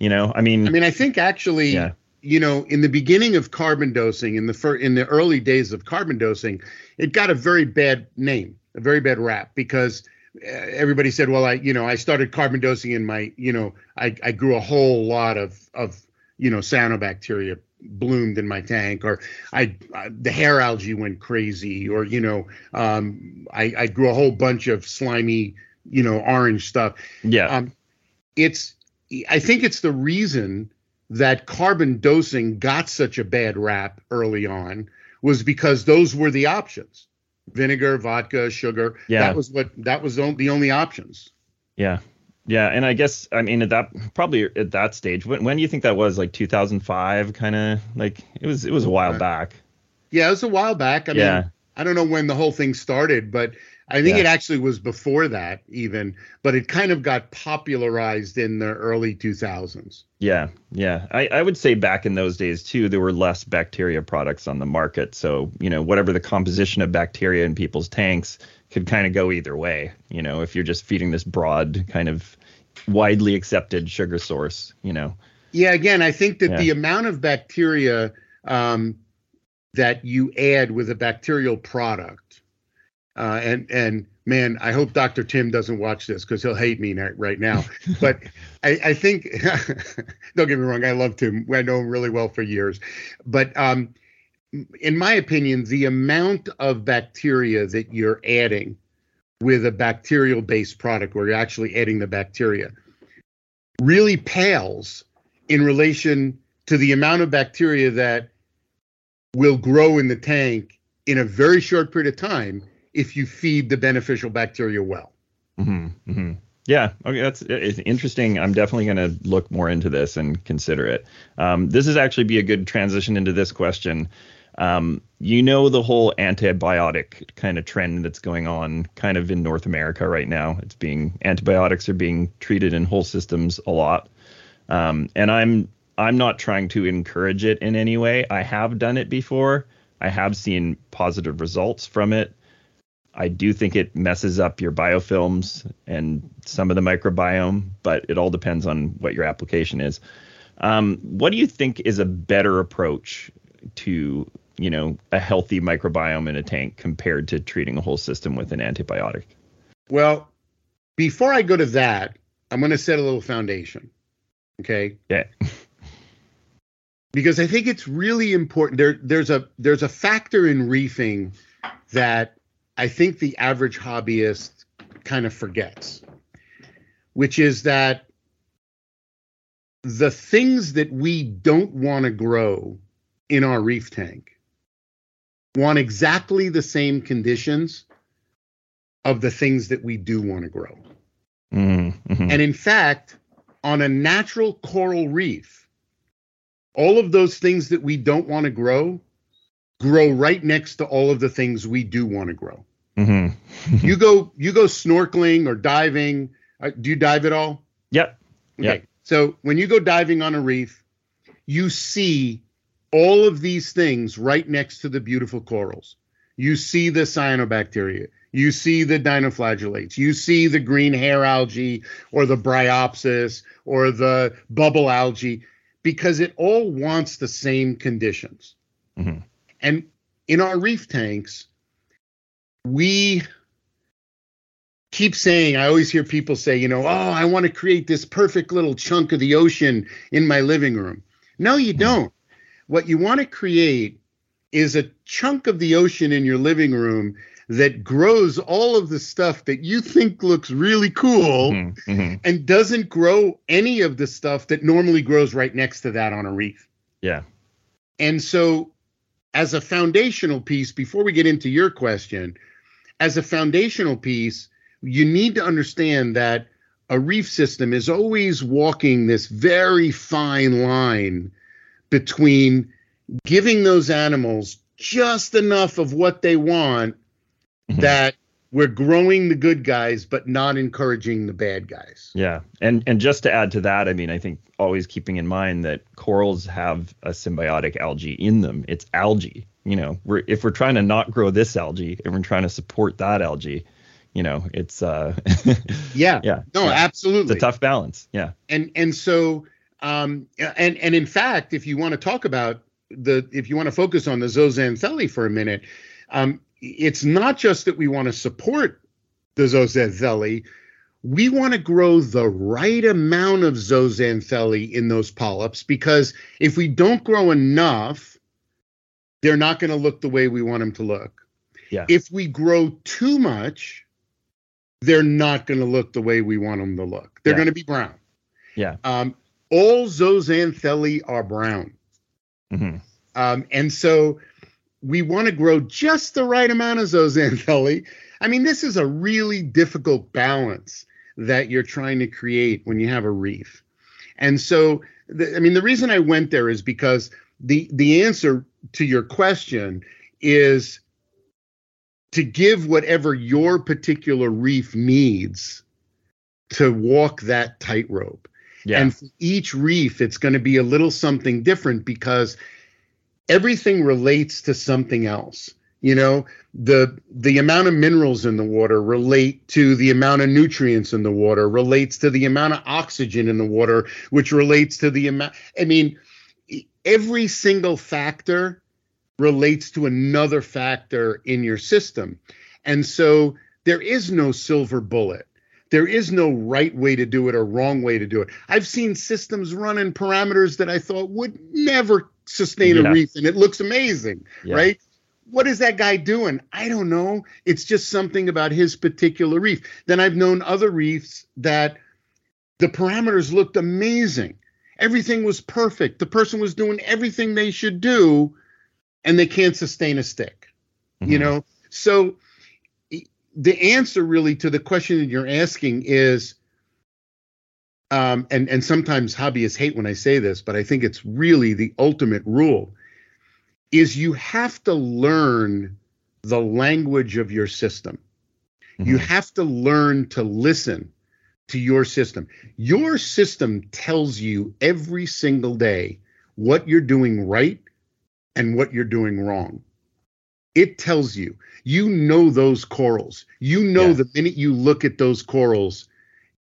You know, I mean, I think actually, you know, in the beginning of carbon dosing, in the early days of carbon dosing, it got a very bad name, a very bad rap because everybody said, well, I started carbon dosing in my, you know, I grew a whole lot of, you know, cyanobacteria bloomed in my tank, or the hair algae went crazy, or you know, I grew a whole bunch of slimy, you know, orange stuff. Yeah, I think it's the reason that carbon dosing got such a bad rap early on was because those were the options: vinegar, vodka, sugar. Yeah, that was the only options. Yeah. Yeah, and I guess, I mean, at that stage, when do you think that was, like 2005, kind of, like, it was a while back. Yeah, it was a while back. I mean, I don't know when the whole thing started, but I think it actually was before that even, but it kind of got popularized in the early 2000s. Yeah, yeah. I would say back in those days, too, there were less bacteria products on the market. So, you know, whatever the composition of bacteria in people's tanks could kind of go either way. You know, if you're just feeding this broad kind of widely accepted sugar source, you know. Yeah, again, I think that the amount of bacteria that you add with a bacterial product, and man, I hope Dr. Tim doesn't watch this because he'll hate me right now. But I think, don't get me wrong, I love Tim. I know him really well for years. But in my opinion, the amount of bacteria that you're adding with a bacterial-based product, where you're actually adding the bacteria, really pales in relation to the amount of bacteria that will grow in the tank in a very short period of time if you feed the beneficial bacteria well. Mm-hmm, mm-hmm. Yeah, okay, it's interesting. I'm definitely going to look more into this and consider it. This is actually be a good transition into this question. You know, the whole antibiotic kind of trend that's going on kind of in North America right now. It's being, antibiotics are being treated in whole systems a lot. And I'm not trying to encourage it in any way. I have done it before. I have seen positive results from it. I do think it messes up your biofilms and some of the microbiome, but it all depends on what your application is. What do you think is a better approach to, you know, a healthy microbiome in a tank compared to treating a whole system with an antibiotic? Well, before I go to that, I'm going to set a little foundation. Okay. Yeah. Because I think it's really important. There's a factor in reefing that I think the average hobbyist kind of forgets, which is that the things that we don't want to grow in our reef tank want exactly the same conditions of the things that we do want to grow. Mm-hmm. And in fact, on a natural coral reef, all of those things that we don't want to grow right next to all of the things we do want to grow. Mm-hmm. You go snorkeling or diving. Do you dive at all? Yep. Okay. Yep. So when you go diving on a reef, you see all of these things right next to the beautiful corals. You see the cyanobacteria. You see the dinoflagellates. You see the green hair algae or the bryopsis or the bubble algae, because it all wants the same conditions. Mm-hmm. And in our reef tanks, we keep saying, I always hear people say, you know, oh, I want to create this perfect little chunk of the ocean in my living room. No, you don't. What you want to create is a chunk of the ocean in your living room that grows all of the stuff that you think looks really cool, mm-hmm. and doesn't grow any of the stuff that normally grows right next to that on a reef. Yeah. And so, as a foundational piece, before we get into your question, as a foundational piece, you need to understand that a reef system is always walking this very fine line between giving those animals just enough of what they want, mm-hmm. that we're growing the good guys, but not encouraging the bad guys. Yeah. And just to add to that, I mean, I think always keeping in mind that corals have a symbiotic algae in them. It's algae. You know, if we're trying to not grow this algae and we're trying to support that algae, you know, it's yeah. Yeah. No, absolutely. It's a tough balance. Yeah. And so and in fact, if you want to talk about if you want to focus on the zooxanthellae for a minute, it's not just that we want to support the zooxanthellae. We want to grow the right amount of zooxanthellae in those polyps, because if we don't grow enough, they're not going to look the way we want them to look. Yeah. If we grow too much, they're not going to look the way we want them to look. They're going to be brown. Yeah. All zooxanthellae are brown. Mm-hmm. And so we want to grow just the right amount of zooxanthellae. I mean, this is a really difficult balance that you're trying to create when you have a reef. And so, the reason I went there is because the answer to your question is to give whatever your particular reef needs to walk that tightrope. Yeah. And for each reef, it's going to be a little something different because everything relates to something else. You know, the amount of minerals in the water relate to the amount of nutrients in the water, relates to the amount of oxygen in the water, which relates to the amount. I mean, every single factor relates to another factor in your system. And so there is no silver bullet. There is no right way to do it or wrong way to do it. I've seen systems run in parameters that I thought would never sustain a reef, and it looks amazing, right? What is that guy doing? I don't know. It's just something about his particular reef. Then I've known other reefs that the parameters looked amazing. Everything was perfect. The person was doing everything they should do, and they can't sustain a stick, you know? So the answer really to the question that you're asking is, and sometimes hobbyists hate when I say this, but I think it's really the ultimate rule, is you have to learn the language of your system. You have to learn to listen to your system. Your system tells you every single day what you're doing right and what you're doing wrong. It tells you. You know those corals. You know the minute you look at those corals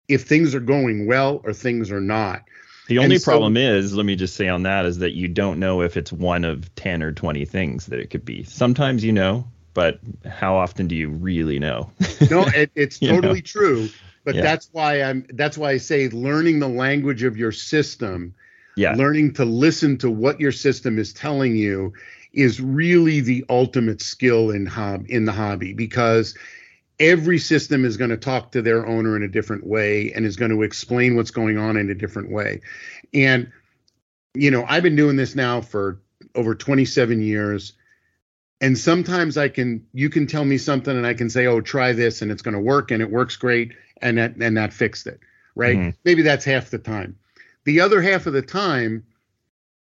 if things are going well or things are not. The only problem is, let me just say on that, is that you don't know if it's one of 10 or 20 things that it could be. Sometimes you know, but how often do you really know? No, it's totally true. But that's why I say learning the language of your system, learning to listen to what your system is telling you is really the ultimate skill in the hobby, because every system is going to talk to their owner in a different way and is going to explain what's going on in a different way. And, you know, I've been doing this now for over 27 years. And sometimes you can tell me something and I can say, oh, try this and it's going to work, and it works great. And that fixed it. Right. Maybe that's half the time. The other half of the time,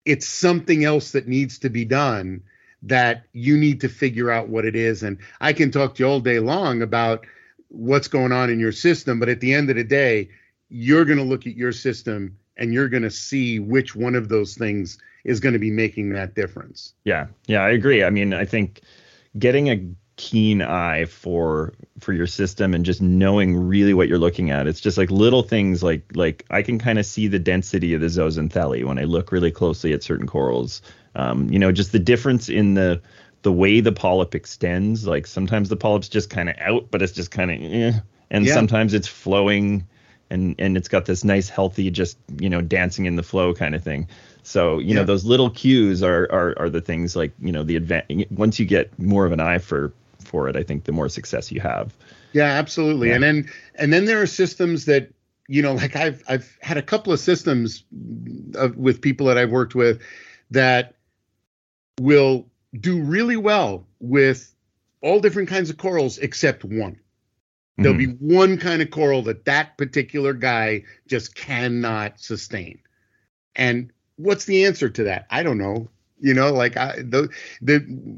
it's something else that needs to be done that you need to figure out what it is. And I can talk to you all day long about what's going on in your system, but at the end of the day, you're going to look at your system and you're going to see which one of those things is going to be making that difference. Yeah. Yeah, I agree. I mean, I think getting a keen eye for your system and just knowing really what you're looking at. It's just like little things like I can kind of see the density of the zooxanthellae when I look really closely at certain corals. You know, just the difference in the way the polyp extends. Like sometimes the polyp's just kind of out, but it's just kind of, sometimes it's flowing and it's got this nice, healthy, just, you know, dancing in the flow kind of thing. So, you know, those little cues are the things like, you know, once you get more of an eye for it, I think the more success you have. Yeah, absolutely. Yeah. And then there are systems that, you know, like I've had a couple of systems with people that I've worked with that will do really well with all different kinds of corals except one. There'll be one kind of coral that particular guy just cannot sustain. And what's the answer to that? I don't know. You know, like the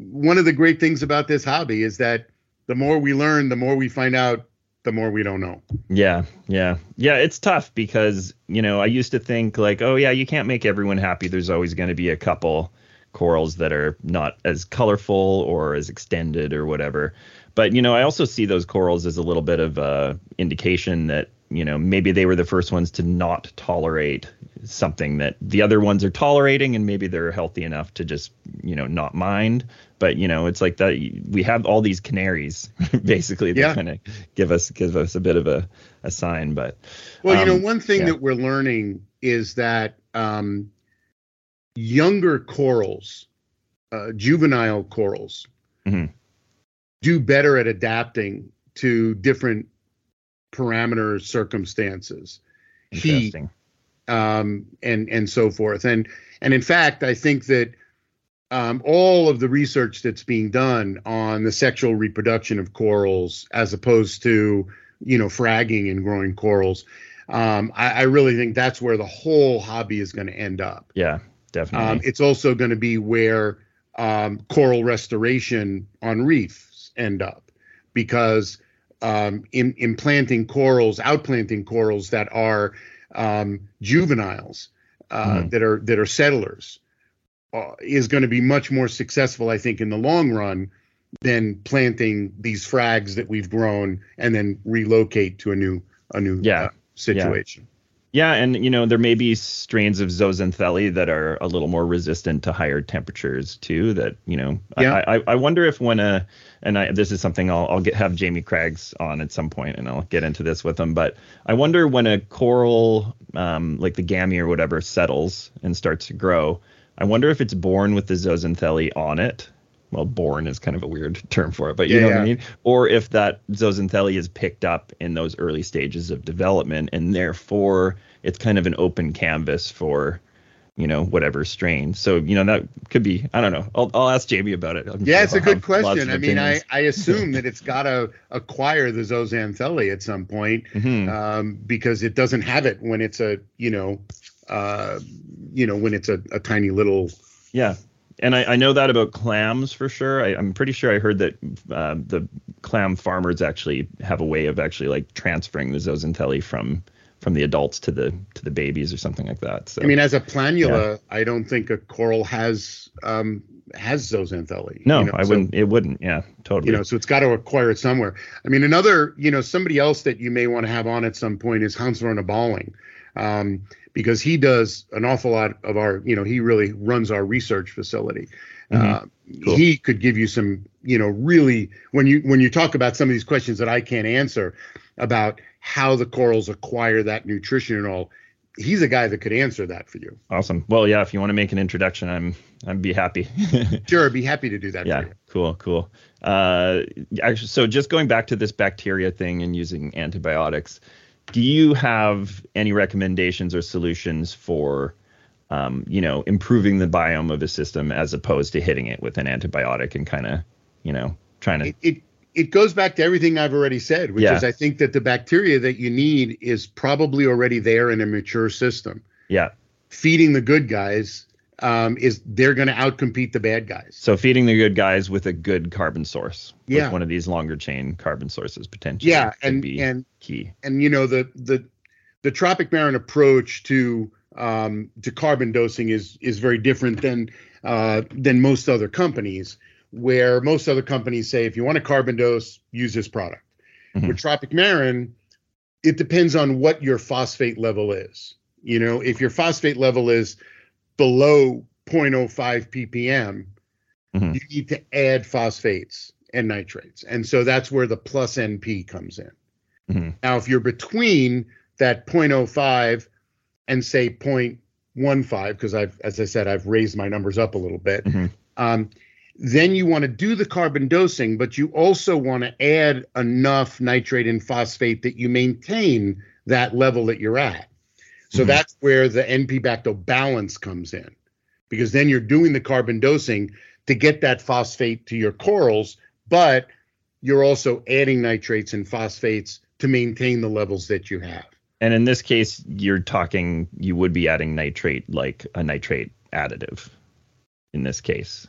one of the great things about this hobby is that the more we learn, the more we find out, the more we don't know. Yeah. It's tough because, you know, I used to think like, oh, yeah, you can't make everyone happy. There's always going to be a couple corals that are not as colorful or as extended or whatever. But, you know, I also see those corals as a little bit of a indication that, you know, maybe they were the first ones to not tolerate something that the other ones are tolerating, and maybe they're healthy enough to just, you know, not mind. But, you know, it's like that we have all these canaries basically that kind of give us a bit of a sign. But well, you know, one thing that we're learning is that younger corals, juvenile corals, do better at adapting to different parameter circumstances, heat, and so forth. And in fact, I think that all of the research that's being done on the sexual reproduction of corals, as opposed to, you know, fragging and growing corals, I really think that's where the whole hobby is going to end up. Yeah, definitely. It's also going to be where coral restoration on reefs end up. because outplanting corals that are juveniles, that are settlers, is going to be much more successful, I think, in the long run than planting these frags that we've grown and then relocate to a new situation. Yeah. And, there may be strains of zooxanthellae that are a little more resistant to higher temperatures, too, that, I wonder if this is something I'll have Jamie Craggs on at some point, and I'll get into this with him. But I wonder when a coral, like the gammy or whatever, settles and starts to grow, I wonder if it's born with the zooxanthellae on it. Well, born is kind of a weird term for it, but you know what I mean? Or if that zooxanthellae is picked up in those early stages of development, and therefore it's kind of an open canvas for, whatever strain. So, that could be, I don't know. I'll ask Jamie about it. It's a good question. I mean, I assume that it's got to acquire the zooxanthellae at some point, because it doesn't have it when it's a tiny little. Yeah. And I know that about clams for sure. I'm pretty sure I heard that the clam farmers actually have a way of actually like transferring the zooxanthellae from the adults to the babies or something like that. So, I mean, as a planula, I don't think a coral has zooxanthellae. No, wouldn't. It wouldn't. Yeah, totally. So it's got to acquire it somewhere. I mean, another, somebody else that you may want to have on at some point is Hans Werner Balling. Because he does an awful lot of our, he really runs our research facility. Cool. He could give you some, really, when you talk about some of these questions that I can't answer about how the corals acquire that nutrition and all, he's a guy that could answer that for you. Awesome. Well, yeah, if you want to make an introduction, I'd be happy. Sure, I'd be happy to do that. Yeah, for you. Cool. Actually, so just going back to this bacteria thing and using antibiotics, do you have any recommendations or solutions for, improving the biome of a system as opposed to hitting it with an antibiotic and kind of, trying to? It goes back to everything I've already said, which is I think that the bacteria that you need is probably already there in a mature system. Yeah. Feeding the good guys they're going to outcompete the bad guys. So feeding the good guys with a good carbon source, with one of these longer chain carbon sources potentially, could be key. And the Tropic Marin approach to carbon dosing is very different than most other companies, where most other companies say if you want a carbon dose, use this product. Mm-hmm. With Tropic Marin, it depends on what your phosphate level is. If your phosphate level is below 0.05 ppm, you need to add phosphates and nitrates. And so that's where the plus NP comes in. Mm-hmm. Now, if you're between that 0.05 and say 0.15, because as I said, I've raised my numbers up a little bit, then you want to do the carbon dosing, but you also want to add enough nitrate and phosphate that you maintain that level that you're at. So that's where the NP-Bacto balance comes in, because then you're doing the carbon dosing to get that phosphate to your corals, but you're also adding nitrates and phosphates to maintain the levels that you have. And in this case, you would be adding nitrate, like a nitrate additive in this case.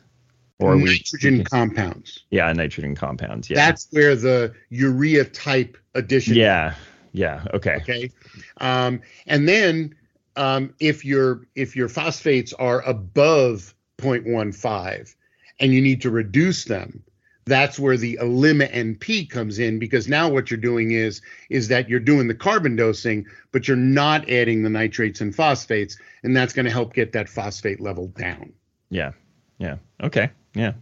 Or nitrogen compounds. Yeah, nitrogen compounds. Yeah. That's where the urea type addition. Yeah. Yeah. Okay. Okay. And then if your phosphates are above 0.15 and you need to reduce them, that's where the ELIMA NP comes in, because now what you're doing is that you're doing the carbon dosing, but you're not adding the nitrates and phosphates, and that's going to help get that phosphate level down. Yeah. Yeah. Okay. Yeah.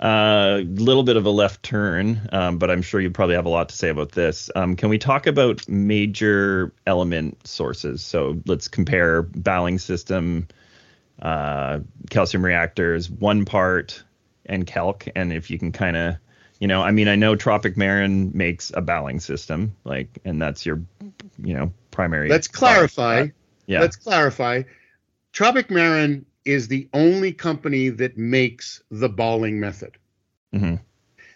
A little bit of a left turn, but I'm sure you probably have a lot to say about this. Can we talk about major element sources? So let's compare Balling system, calcium reactors, 1 part, and calc. And if you can kind of, I know Tropic Marin makes a Balling system, and that's your, primary. Let's clarify. Yeah. Let's clarify. Tropic Marin is the only company that makes the Balling method. Mm-hmm.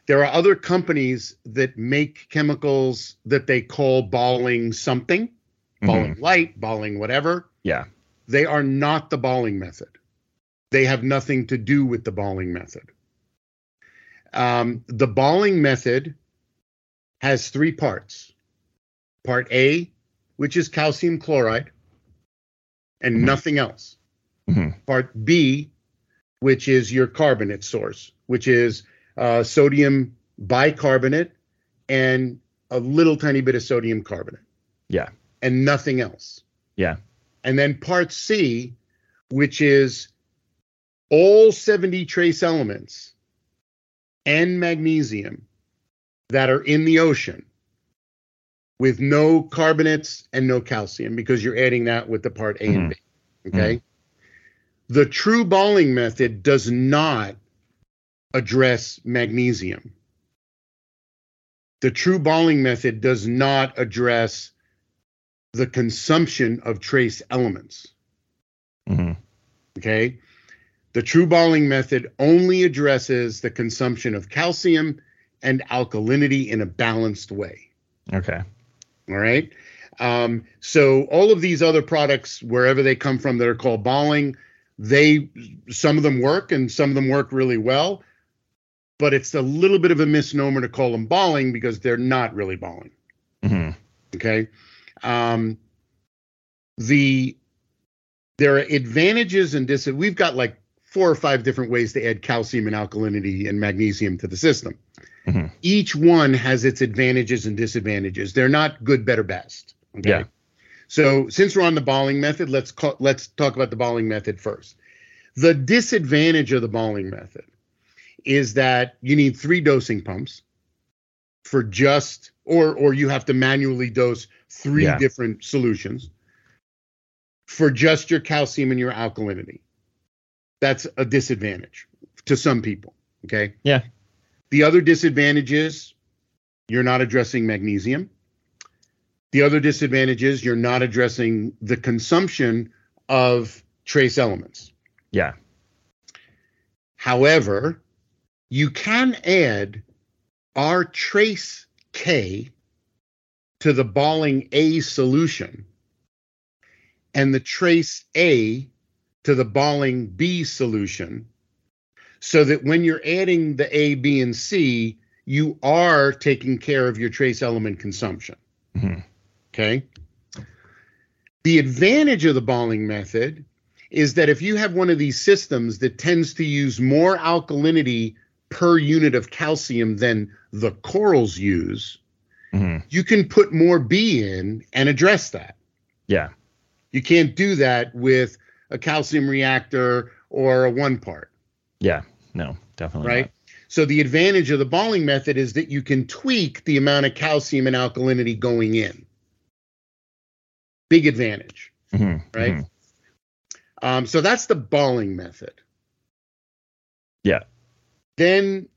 There are other companies that make chemicals that they call Balling something, Balling light, Balling whatever. Yeah. They are not the Balling method. They have nothing to do with the Balling method. The Balling method has three parts. Part A, which is calcium chloride and mm-hmm. nothing else. Mm-hmm. Part B, which is your carbonate source, which is sodium bicarbonate and a little tiny bit of sodium carbonate. Yeah. And nothing else. Yeah. And then part C, which is all 70 trace elements and magnesium that are in the ocean with no carbonates and no calcium, because you're adding that with the part A mm-hmm. and B. Okay. Mm-hmm. The true Balling method does not address magnesium. The true Balling method does not address the consumption of trace elements. Mm-hmm. Okay. The true Balling method only addresses the consumption of calcium and alkalinity in a balanced way. Okay. All right. So all of these other products, wherever they come from, that are called Balling, some of them work and some of them work really well, but it's a little bit of a misnomer to call them Balling because they're not really Balling. Mm-hmm. Okay. There are advantages and disadvantages. We've got like 4 or 5 different ways to add calcium and alkalinity and magnesium to the system. Mm-hmm. Each one has its advantages and disadvantages. They're not good, better, best. Okay? Yeah. So since we're on the Balling method, let's talk about the Balling method first. The disadvantage of the Balling method is that you need 3 dosing pumps for just, or you have to manually dose 3 different solutions for just your calcium and your alkalinity. That's a disadvantage to some people, okay? Yeah. The other disadvantage is you're not addressing magnesium. The other disadvantage is you're not addressing the consumption of trace elements. Yeah. However, you can add our trace K to the Balling A solution and the trace A to the Balling B solution, so that when you're adding the A, B, and C, you are taking care of your trace element consumption. Mm-hmm. Okay? The advantage of the Balling method is that if you have one of these systems that tends to use more alkalinity per unit of calcium than the corals use, mm-hmm. you can put more B in and address that. Yeah. You can't do that with a calcium reactor or a 1-part. Yeah, no, definitely right? Not. So the advantage of the Balling method is that you can tweak the amount of calcium and alkalinity going in. Big advantage, mm-hmm, right? Mm-hmm. So that's the Balling method. Yeah. Then,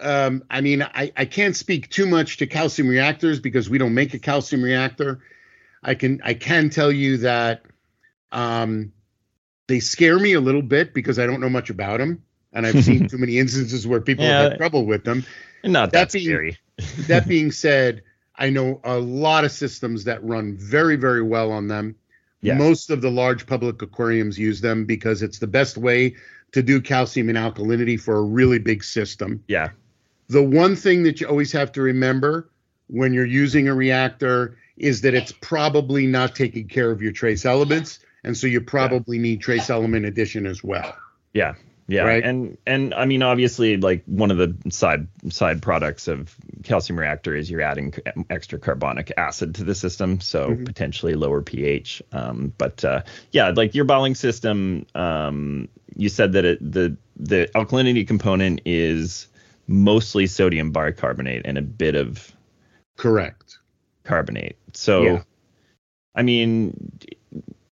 I can't speak too much to calcium reactors because we don't make a calcium reactor. I can tell you that they scare me a little bit because I don't know much about them, and I've seen too many instances where people have had trouble with them. Not that scary. That being said, I know a lot of systems that run very, very well on them. Yes. Most of the large public aquariums use them because it's the best way to do calcium and alkalinity for a really big system. Yeah. The one thing that you always have to remember when you're using a reactor is that it's probably not taking care of your trace elements, and so you probably need trace element addition as well. Yeah, yeah, right? And I mean, obviously, like one of the side products of calcium reactor is you're adding extra carbonic acid to the system, so mm-hmm. potentially lower pH. Like your Balling system, you said that the alkalinity component is mostly sodium bicarbonate and a bit of correct carbonate. So, yeah. I mean,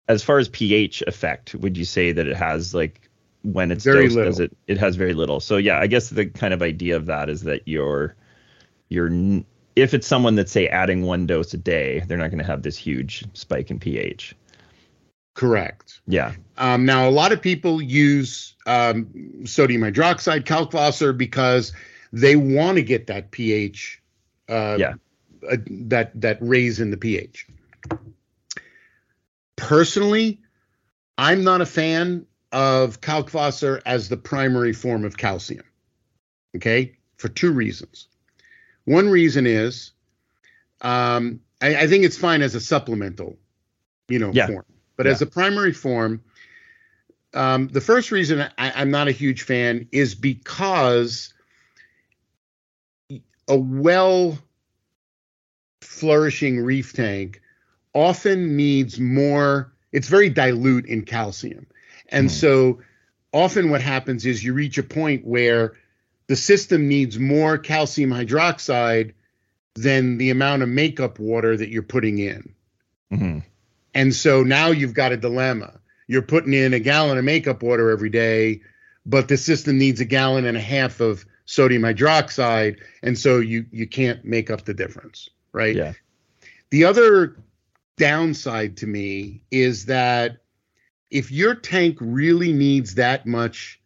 as far as pH effect, would you say that it has, like, when it's very dosed, little. It has very little? So, yeah, I guess the kind of idea of that is that you're if it's someone that's, say, adding 1 dose a day, they're not going to have this huge spike in pH. Correct. Yeah. Now, a lot of people use sodium hydroxide, kalkwasser, because they want to get that pH that raise in the pH. Personally, I'm not a fan of kalkwasser as the primary form of calcium. okay, for two reasons. One reason is I think it's fine as a supplemental, form. But as a primary form, the first reason I'm not a huge fan is because a well-flourishing reef tank often needs more. It's very dilute in calcium. And so often what happens is you reach a point where the system needs more calcium hydroxide than the amount of makeup water that you're putting in. Mm-hmm. And so now you've got a dilemma. You're putting in a gallon of makeup water every day, but the system needs a gallon and a half of sodium hydroxide. And so you can't make up the difference, right? Yeah. The other downside to me is that if your tank really needs that much,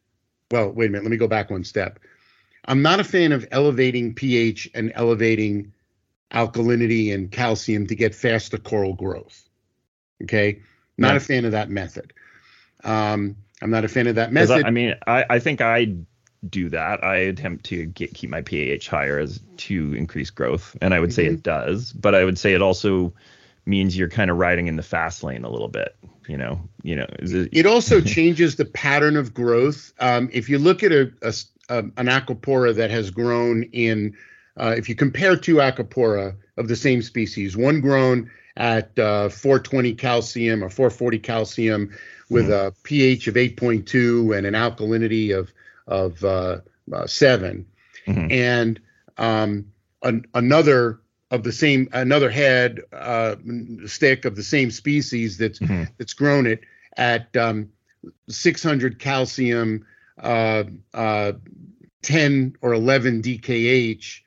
well, wait a minute, let me go back one step. I'm not a fan of elevating pH and elevating alkalinity and calcium to get faster coral growth. Okay. Not a fan of that method. I'm not a fan of that method. I think I do that. I attempt to keep my pH higher as to increase growth. And I would say it does, but I would say it also means you're kind of riding in the fast lane a little bit, It also changes the pattern of growth. If you look at an Acropora that has grown in, if you compare two Acropora of the same species, one grown at 420 calcium or 440 calcium with a pH of 8.2 and an alkalinity of 7, and another head stick of the same species that's grown it at 600 calcium, 10 or 11 DKH,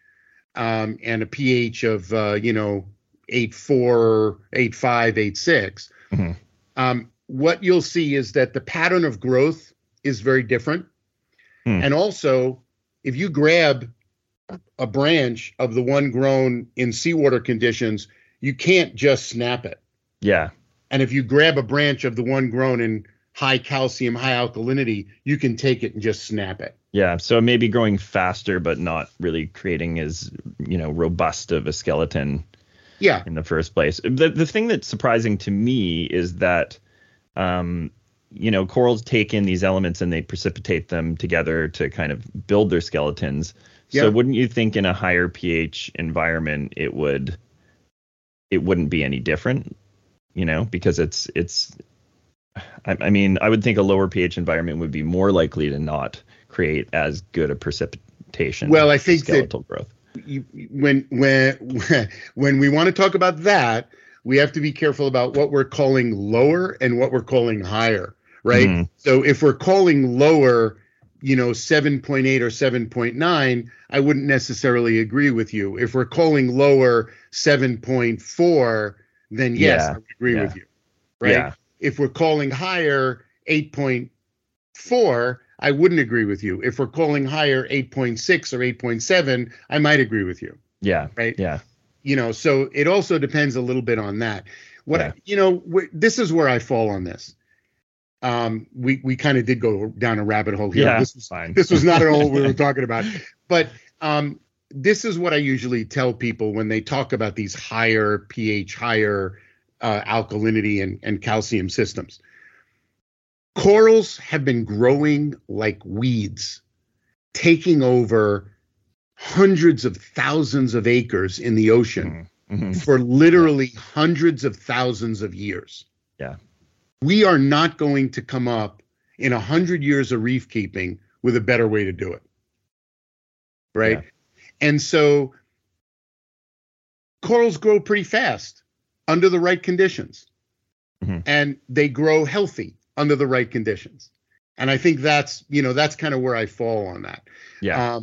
and a pH of 8.4, 8.5, 8.6. What you'll see is that the pattern of growth is very different. And also, if you grab a branch of the one grown in seawater conditions, you can't just snap it. Yeah. And if you grab a branch of the one grown in high calcium, high alkalinity, you can take it and just snap it. Yeah. So it may be growing faster, but not really creating as, robust of a skeleton. Yeah. In the first place. The thing that's surprising to me is that, corals take in these elements and they precipitate them together to kind of build their skeletons. Yeah. So wouldn't you think in a higher pH environment, it wouldn't be any different, because I would think a lower pH environment would be more likely to not create as good a precipitation. Well, I think skeletal growth. When we want to talk about that, we have to be careful about what we're calling lower and what we're calling higher, right? So if we're calling lower, 7.8 or 7.9, I wouldn't necessarily agree with you. If we're calling lower 7.4, then yes, I would agree with you, right? Yeah. If we're calling higher 8.4, I wouldn't agree with you. If we're calling higher 8.6 or 8.7, I might agree with you. Yeah. Right. Yeah. So it also depends a little bit on that. This is where I fall on this. We kind of did go down a rabbit hole here. Yeah, this was fine. This was not at all what we were talking about. But this is what I usually tell people when they talk about these higher pH, higher alkalinity and calcium systems. Corals have been growing like weeds, taking over hundreds of thousands of acres in the ocean for literally hundreds of thousands of years. Yeah. We are not going to come up in 100 years of reef keeping with a better way to do it. Right? Yeah. And so corals grow pretty fast under the right conditions. And they grow healthy under the right conditions. And I think that's kind of where I fall on that. Yeah.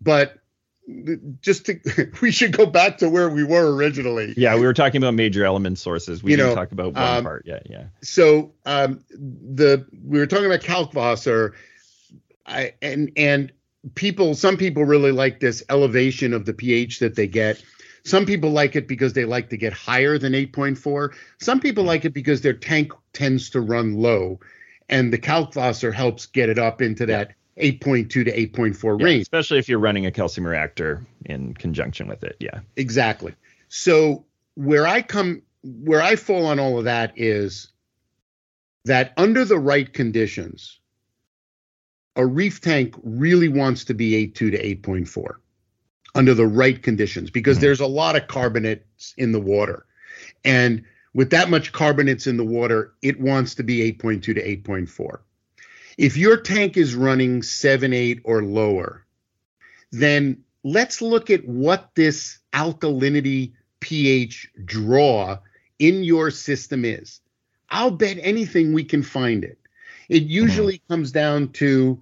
But we should go back to where we were originally. Yeah. We were talking about major element sources. We didn't talk about one part. Yeah. Yeah. So, we were talking about kalkwasser, and some people really like this elevation of the pH that they get. Some people like it because they like to get higher than 8.4. Some people like it because their tank tends to run low, and the kalkwasser helps get it up into that 8.2 to 8.4 range. Especially if you're running a calcium reactor in conjunction with it. Yeah, exactly. So where I fall on all of that is that under the right conditions, a reef tank really wants to be 8.2 to 8.4 under the right conditions, because there's a lot of carbonates in the water. And with that much carbonates in the water, it wants to be 8.2 to 8.4. If your tank is running 7, 8 or lower, then let's look at what this alkalinity pH draw in your system is. I'll bet anything we can find it. It usually comes down to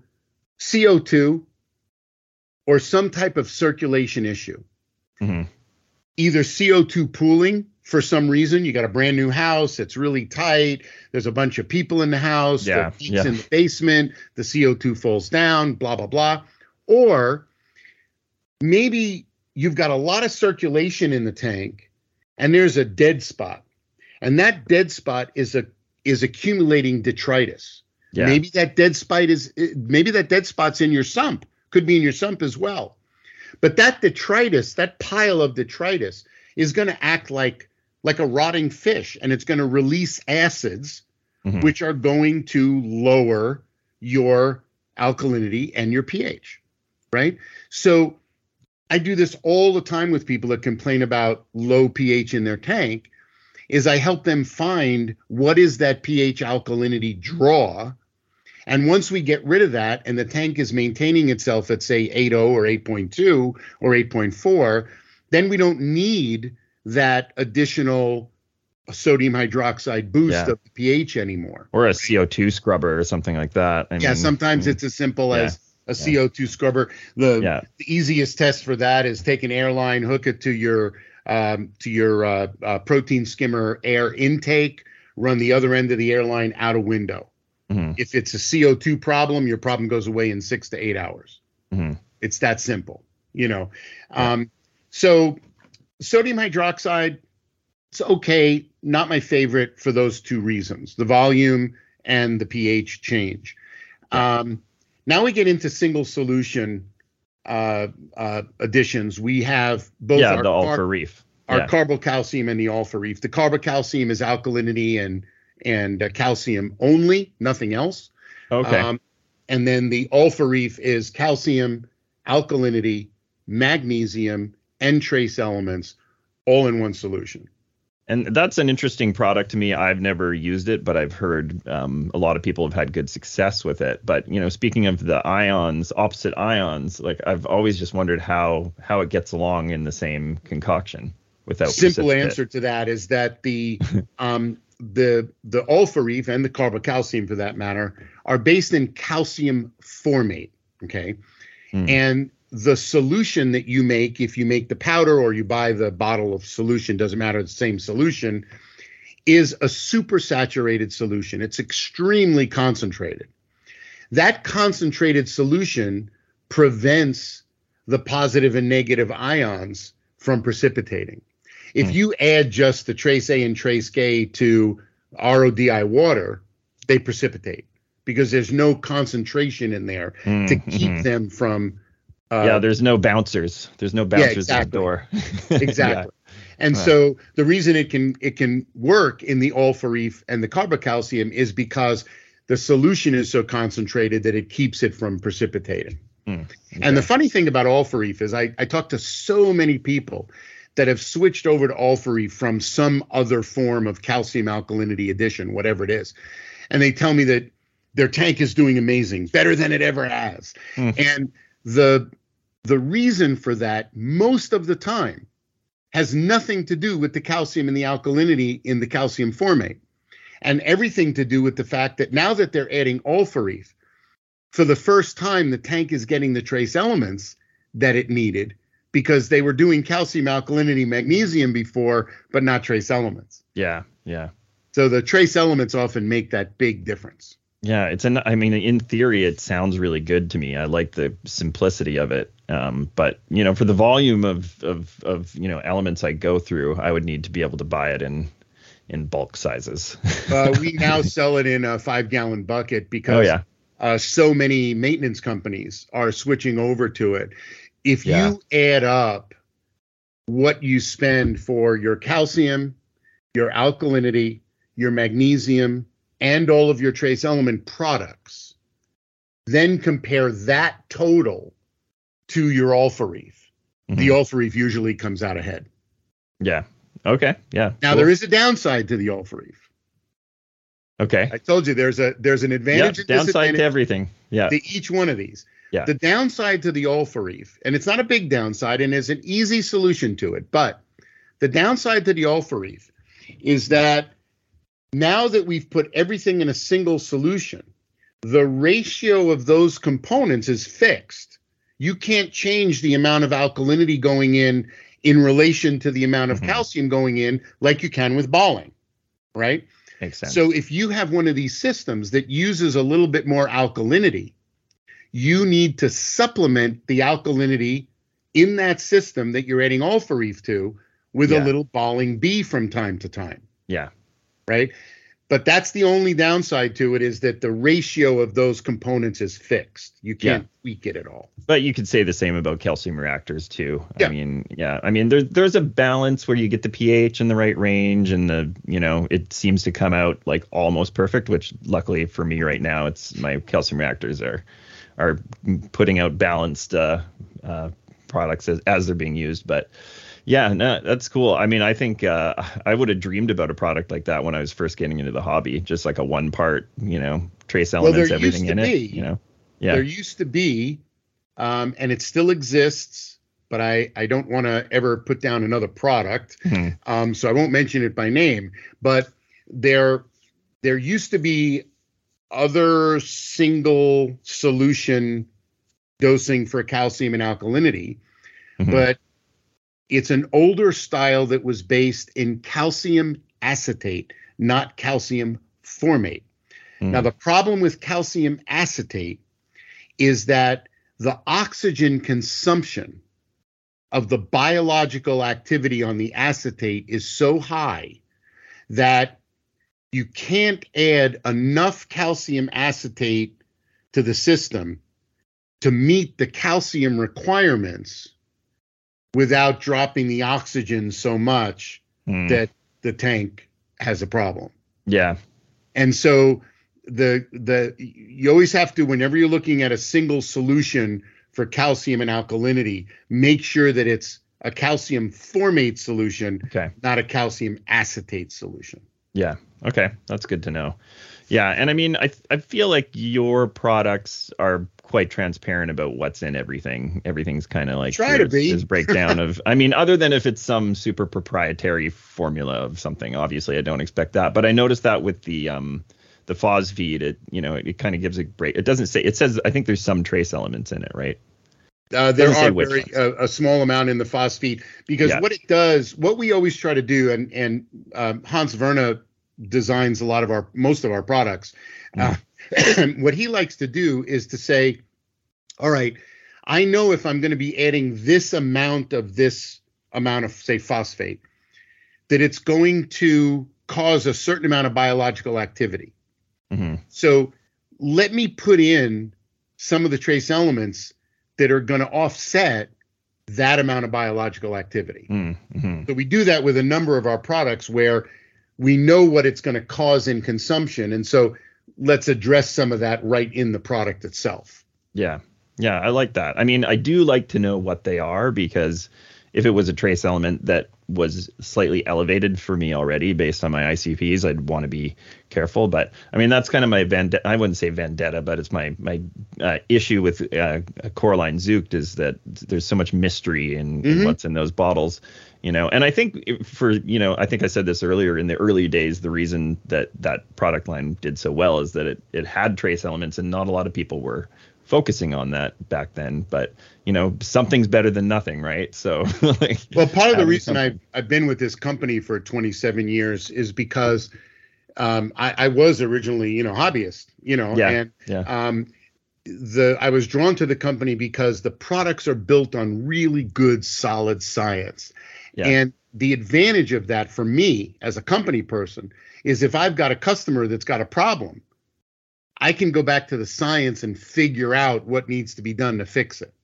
CO2 or some type of circulation issue. Either CO2 pooling for some reason. You got a brand new house. It's really tight. There's a bunch of people in the house. Yeah. The heat's in the basement. The CO2 falls down, blah, blah, blah. Or maybe you've got a lot of circulation in the tank and there's a dead spot. And that dead spot is accumulating detritus. Yeah. Maybe that dead spot's in your sump. Could be in your sump as well. But that detritus, that pile of detritus, is going to act like a rotting fish, and it's going to release acids, which are going to lower your alkalinity and your pH, right? So I do this all the time with people that complain about low pH in their tank, is I help them find what is that pH alkalinity draw. And once we get rid of that and the tank is maintaining itself at, say, 8.0 or 8.2 or 8.4, then we don't need that additional sodium hydroxide boost of the pH anymore. Or a CO2 scrubber or something like that. Sometimes it's as simple as a CO2 scrubber. The easiest test for that is take an airline, hook it to your protein skimmer air intake, run the other end of the airline out a window. If it's a CO2 problem, your problem goes away in 6 to 8 hours. It's that simple, you know. So sodium hydroxide, it's okay, not my favorite for those two reasons, the volume and the pH change. Now we get into single solution additions. We have both the Alpha Reef, our carbocalcium and the Alpha Reef. The carbocalcium is alkalinity and calcium only, nothing else. Okay. And then the Alpha Reef is calcium, alkalinity, magnesium, and trace elements all in one solution. And that's an interesting product to me. I've never used it, but I've heard a lot of people have had good success with it. But, you know, speaking of the ions, opposite ions, like I've always just wondered how it gets along in the same concoction without. Simple answer to that is that the Alpha Reef and the carbocalcium, for that matter, are based in calcium formate, okay? And the solution that you make, if you make the powder or you buy the bottle of solution, doesn't matter, the same solution, is a supersaturated solution. It's extremely concentrated. That concentrated solution prevents the positive and negative ions from precipitating. If you add just the trace A and trace K to RODI water, they precipitate because there's no concentration in there to keep them from. There's no bouncers. At the door. Exactly. And so the reason it can work in the Alpha Reef and the carbocalcium is because the solution is so concentrated that it keeps it from precipitating. Okay. And the funny thing about Alpha Reef is I talk to so many people that have switched over to Alpha Reef from some other form of calcium alkalinity addition, whatever it is. And they tell me that their tank is doing amazing, better than it ever has. And the reason for that, most of the time, has nothing to do with the calcium and the alkalinity in the calcium formate, and everything to do with the fact that now that they're adding Alpha Reef, for the first time, the tank is getting the trace elements that it needed, because they were doing calcium, alkalinity, magnesium before, but not trace elements. Yeah. So the trace elements often make that big difference. Yeah, in theory, it sounds really good to me. I like the simplicity of it. But, you know, for the volume of you know, elements I go through, I would need to be able to buy it in bulk sizes. We now sell it in a 5-gallon bucket because so many maintenance companies are switching over to it. If you add up what you spend for your calcium, your alkalinity, your magnesium, and all of your trace element products, then compare that total to your alpha reef. Mm-hmm. The alpha reef usually comes out ahead. Yeah. Okay. Yeah. Now cool. There is a downside to the alpha reef. Okay. I told you there's an advantage and downside to everything. Yeah. To each one of these. Yeah. The downside to the alpha reef, and it's not a big downside, and there's an easy solution to it, but the downside to the alpha reef is that now that we've put everything in a single solution, the ratio of those components is fixed. You can't change the amount of alkalinity going in relation to the amount of calcium going in like you can with Balling, right? Makes sense. So if you have one of these systems that uses a little bit more alkalinity, you need to supplement the alkalinity in that system that you're adding alpha reef to with a little Balling B from time to time. Yeah. Right? But that's the only downside to it, is that the ratio of those components is fixed. You can't tweak it at all. But you could say the same about calcium reactors too. Yeah. I mean, there's a balance where you get the pH in the right range, and it seems to come out like almost perfect, which luckily for me right now, it's my calcium reactors are putting out balanced products as they're being used. But yeah, no, that's cool. I mean, I think I would have dreamed about a product like that when I was first getting into the hobby, just like a one part, trace elements, everything in it, There used to be, and it still exists, but I don't want to ever put down another product. So I won't mention it by name, but there used to be other single solution dosing for calcium and alkalinity, but it's an older style that was based in calcium acetate, not calcium formate. Now, the problem with calcium acetate is that the oxygen consumption of the biological activity on the acetate is so high that you can't add enough calcium acetate to the system to meet the calcium requirements without dropping the oxygen so much that the tank has a problem. Yeah. And so you always have to, whenever you're looking at a single solution for calcium and alkalinity, make sure that it's a calcium formate solution, not a calcium acetate solution. Yeah. Okay. That's good to know. Yeah. And I mean, I feel like your products are quite transparent about what's in everything. Everything's kind of like this breakdown of, I mean, other than if it's some super proprietary formula of something, obviously I don't expect that, but I noticed that with the phosphine, it kind of gives a break. It doesn't say, it says, I think there's some trace elements in it, right? There are a small amount in the phosphine, because what it does, what we always try to do, and Hans Werner designs most of our products. What he likes to do is to say, all right, I know if I'm going to be adding this amount of, say, phosphate, that it's going to cause a certain amount of biological activity. So let me put in some of the trace elements that are going to offset that amount of biological activity. So we do that with a number of our products where we know what it's going to cause in consumption. And so let's address some of that right in the product itself. Yeah. Yeah. I like that. I mean, I do like to know what they are, because if it was a trace element that was slightly elevated for me already based on my ICPs, I'd want to be careful. But I mean, that's kind of my vendetta. I wouldn't say vendetta, but it's my issue with Coraline Zucht, is that there's so much mystery in what's in those bottles. And I think I think I said this earlier, in the early days, the reason that product line did so well is that it had trace elements, and not a lot of people were focusing on that back then. But, something's better than nothing, right? So, well, part of the reason I've been with this company for 27 years is because I was originally, hobbyist, I was drawn to the company because the products are built on really good, solid science. Yeah. And the advantage of that for me as a company person is if I've got a customer that's got a problem, I can go back to the science and figure out what needs to be done to fix it.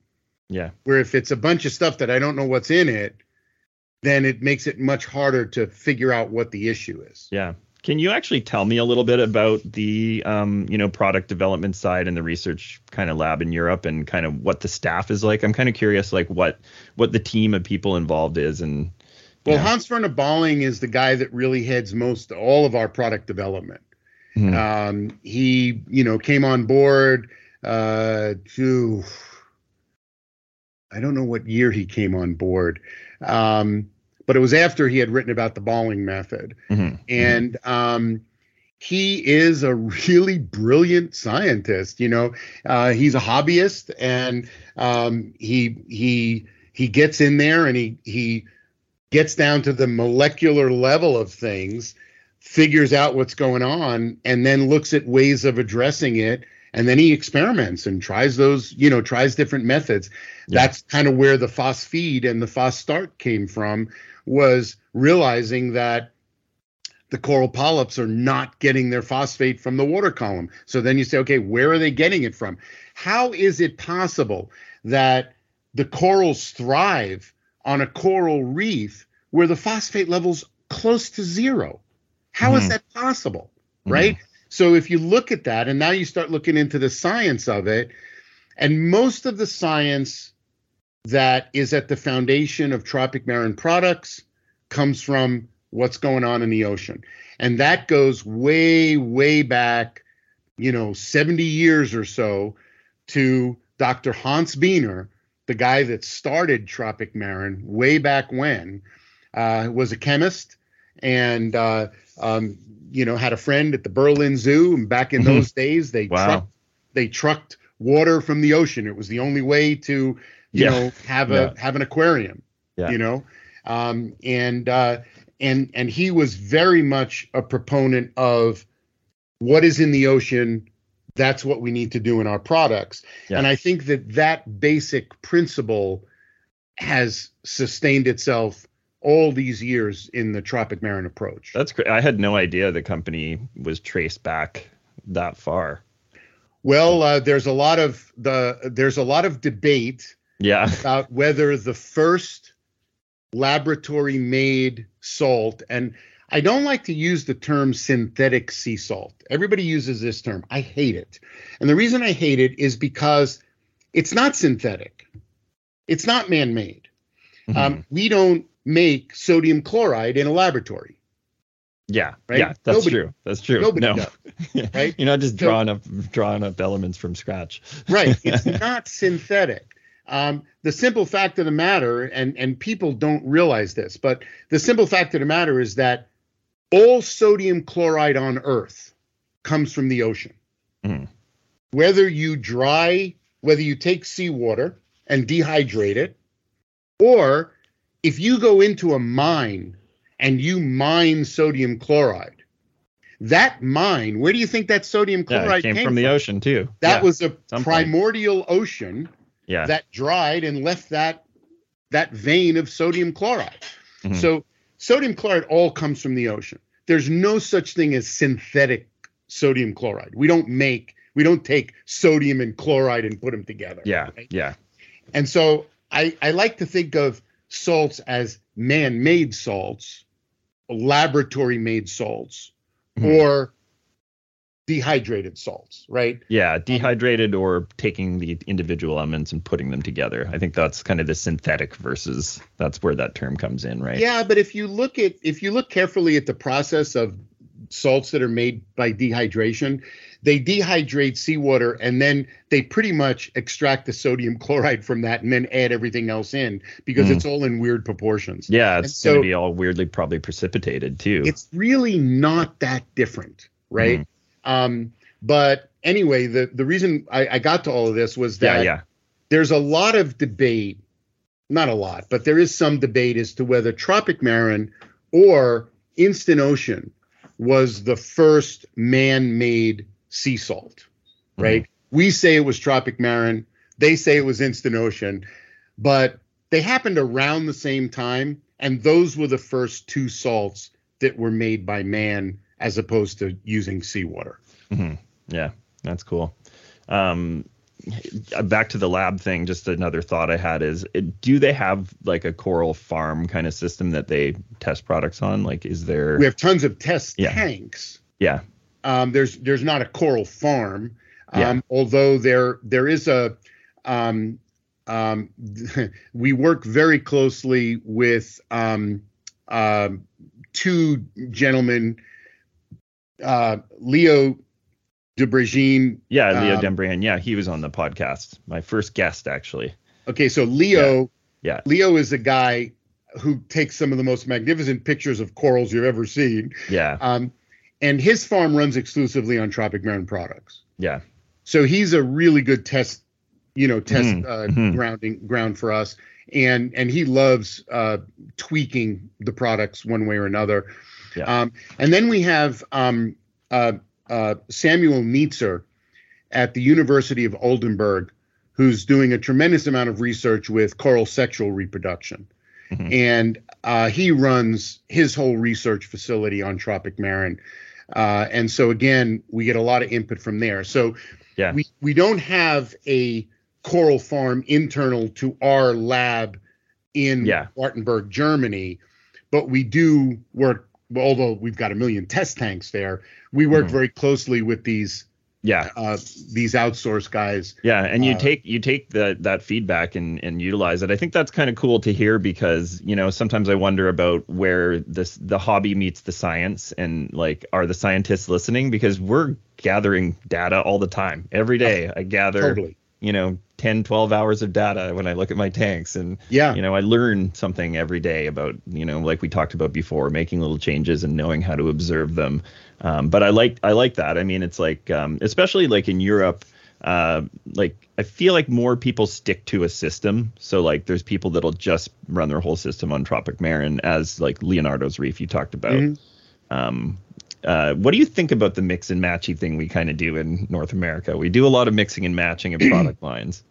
Yeah. Where if it's a bunch of stuff that I don't know what's in it, then it makes it much harder to figure out what the issue is. Yeah. Can you actually tell me a little bit about the, product development side and the research kind of lab in Europe and kind of what the staff is like? I'm kind of curious, like what the team of people involved is. And well, know. Hans Werner Balling is the guy that really heads most all of our product development. Mm-hmm. He, came on board to, I don't know what year he came on board. But it was after he had written about the Balling method. Mm-hmm. And he is a really brilliant scientist. He's a hobbyist, and he gets in there and he gets down to the molecular level of things, figures out what's going on, and then looks at ways of addressing it. And then he experiments and tries those, tries different methods. Yeah. That's kind of where the PhosFeed and the PhosStart came from, was realizing that the coral polyps are not getting their phosphate from the water column. So then you say, okay, where are they getting it from? How is it possible that the corals thrive on a coral reef where the phosphate level's close to zero? How is that possible, right? So if you look at that, and now you start looking into the science of it, and most of the science that is at the foundation of Tropic Marin products comes from what's going on in the ocean. And that goes way, way back, 70 years or so, to Dr. Hans Beiner, the guy that started Tropic Marin way back when, was a chemist and had a friend at the Berlin Zoo, and back in those days they trucked water from the ocean. It was the only way to have an aquarium. And he was very much a proponent of what is in the ocean. That's what we need to do in our products. Yeah. And I think that basic principle has sustained itself all these years in the Tropic Marin approach. That's great. I had no idea the company was traced back that far. Well, there's a lot of debate about whether the first laboratory made salt, and I don't like to use the term synthetic sea salt. Everybody uses this term. I hate it. And the reason I hate it is because it's not synthetic. It's not man-made. Mm-hmm. We don't make sodium chloride in a laboratory. Yeah, right? Yeah, that's nobody, true. That's true. Nobody does, right? You're not just drawing up elements from scratch. Right. It's not synthetic. The simple fact of the matter, and people don't realize this, but the simple fact of the matter is that all sodium chloride on Earth comes from the ocean. Mm. Whether you take seawater and dehydrate it, or if you go into a mine and you mine sodium chloride, that mine, where do you think that sodium chloride came from? The ocean too. That was a primordial ocean that dried and left that vein of sodium chloride. Mm-hmm. So sodium chloride all comes from the ocean. There's no such thing as synthetic sodium chloride. We don't take sodium and chloride and put them together. Yeah, right? Yeah. And so I like to think of salts as man-made salts, laboratory-made salts, or dehydrated salts, right? Yeah, dehydrated or taking the individual elements and putting them together. I think that's kind of the synthetic versus, that's where that term comes in, right? Yeah, but if you look carefully at the process of salts that are made by dehydration, they dehydrate seawater and then they pretty much extract the sodium chloride from that and then add everything else in, because it's all in weird proportions. Yeah, it's going to be all weirdly probably precipitated too. It's really not that different, right? But anyway, the reason I got to all of this was that there's a lot of debate, not a lot, but there is some debate as to whether Tropic Marin or Instant Ocean was the first man-made sea salt, right? Mm-hmm. We say it was Tropic Marin. They say it was Instant Ocean. But they happened around the same time, and those were the first two salts that were made by man as opposed to using seawater. Mm-hmm. Yeah. That's cool. Back to the lab thing, just another thought I had is, do they have like a coral farm kind of system that they test products on? Like, is there... We have tons of test tanks. Yeah. There's not a coral farm. Although there is a... we work very closely with two gentlemen, Leo Dembrian. Yeah, Leo Dembrian. Yeah, he was on the podcast. My first guest, actually. Okay, so Leo. Yeah. Leo is a guy who takes some of the most magnificent pictures of corals you've ever seen. Yeah. And his farm runs exclusively on Tropic Marin products. Yeah. So he's a really good ground for us. And he loves tweaking the products one way or another. Yeah. And then we have Samuel Nietzer at the University of Oldenburg, who's doing a tremendous amount of research with coral sexual reproduction. Mm-hmm. And he runs his whole research facility on Tropic Marin. And so, again, we get a lot of input from there. So we don't have a coral farm internal to our lab in Wartenberg, Germany, but we do work, although we've got a million test tanks there, we work very closely with these outsourced guys. Yeah, and you take that feedback and utilize it. I think that's kind of cool to hear, because sometimes I wonder about where the hobby meets the science, and like, are the scientists listening? Because we're gathering data all the time. Every day I gather 10, 12 hours of data when I look at my tanks, and I learn something every day about, like we talked about before, making little changes and knowing how to observe them. But I like that. I mean, it's like, especially like in Europe, like I feel like more people stick to a system. So like there's people that'll just run their whole system on Tropic Marin, as like Leonardo's Reef you talked about. Mm-hmm. What do you think about the mix and matchy thing we kind of do in North America? We do a lot of mixing and matching of product lines.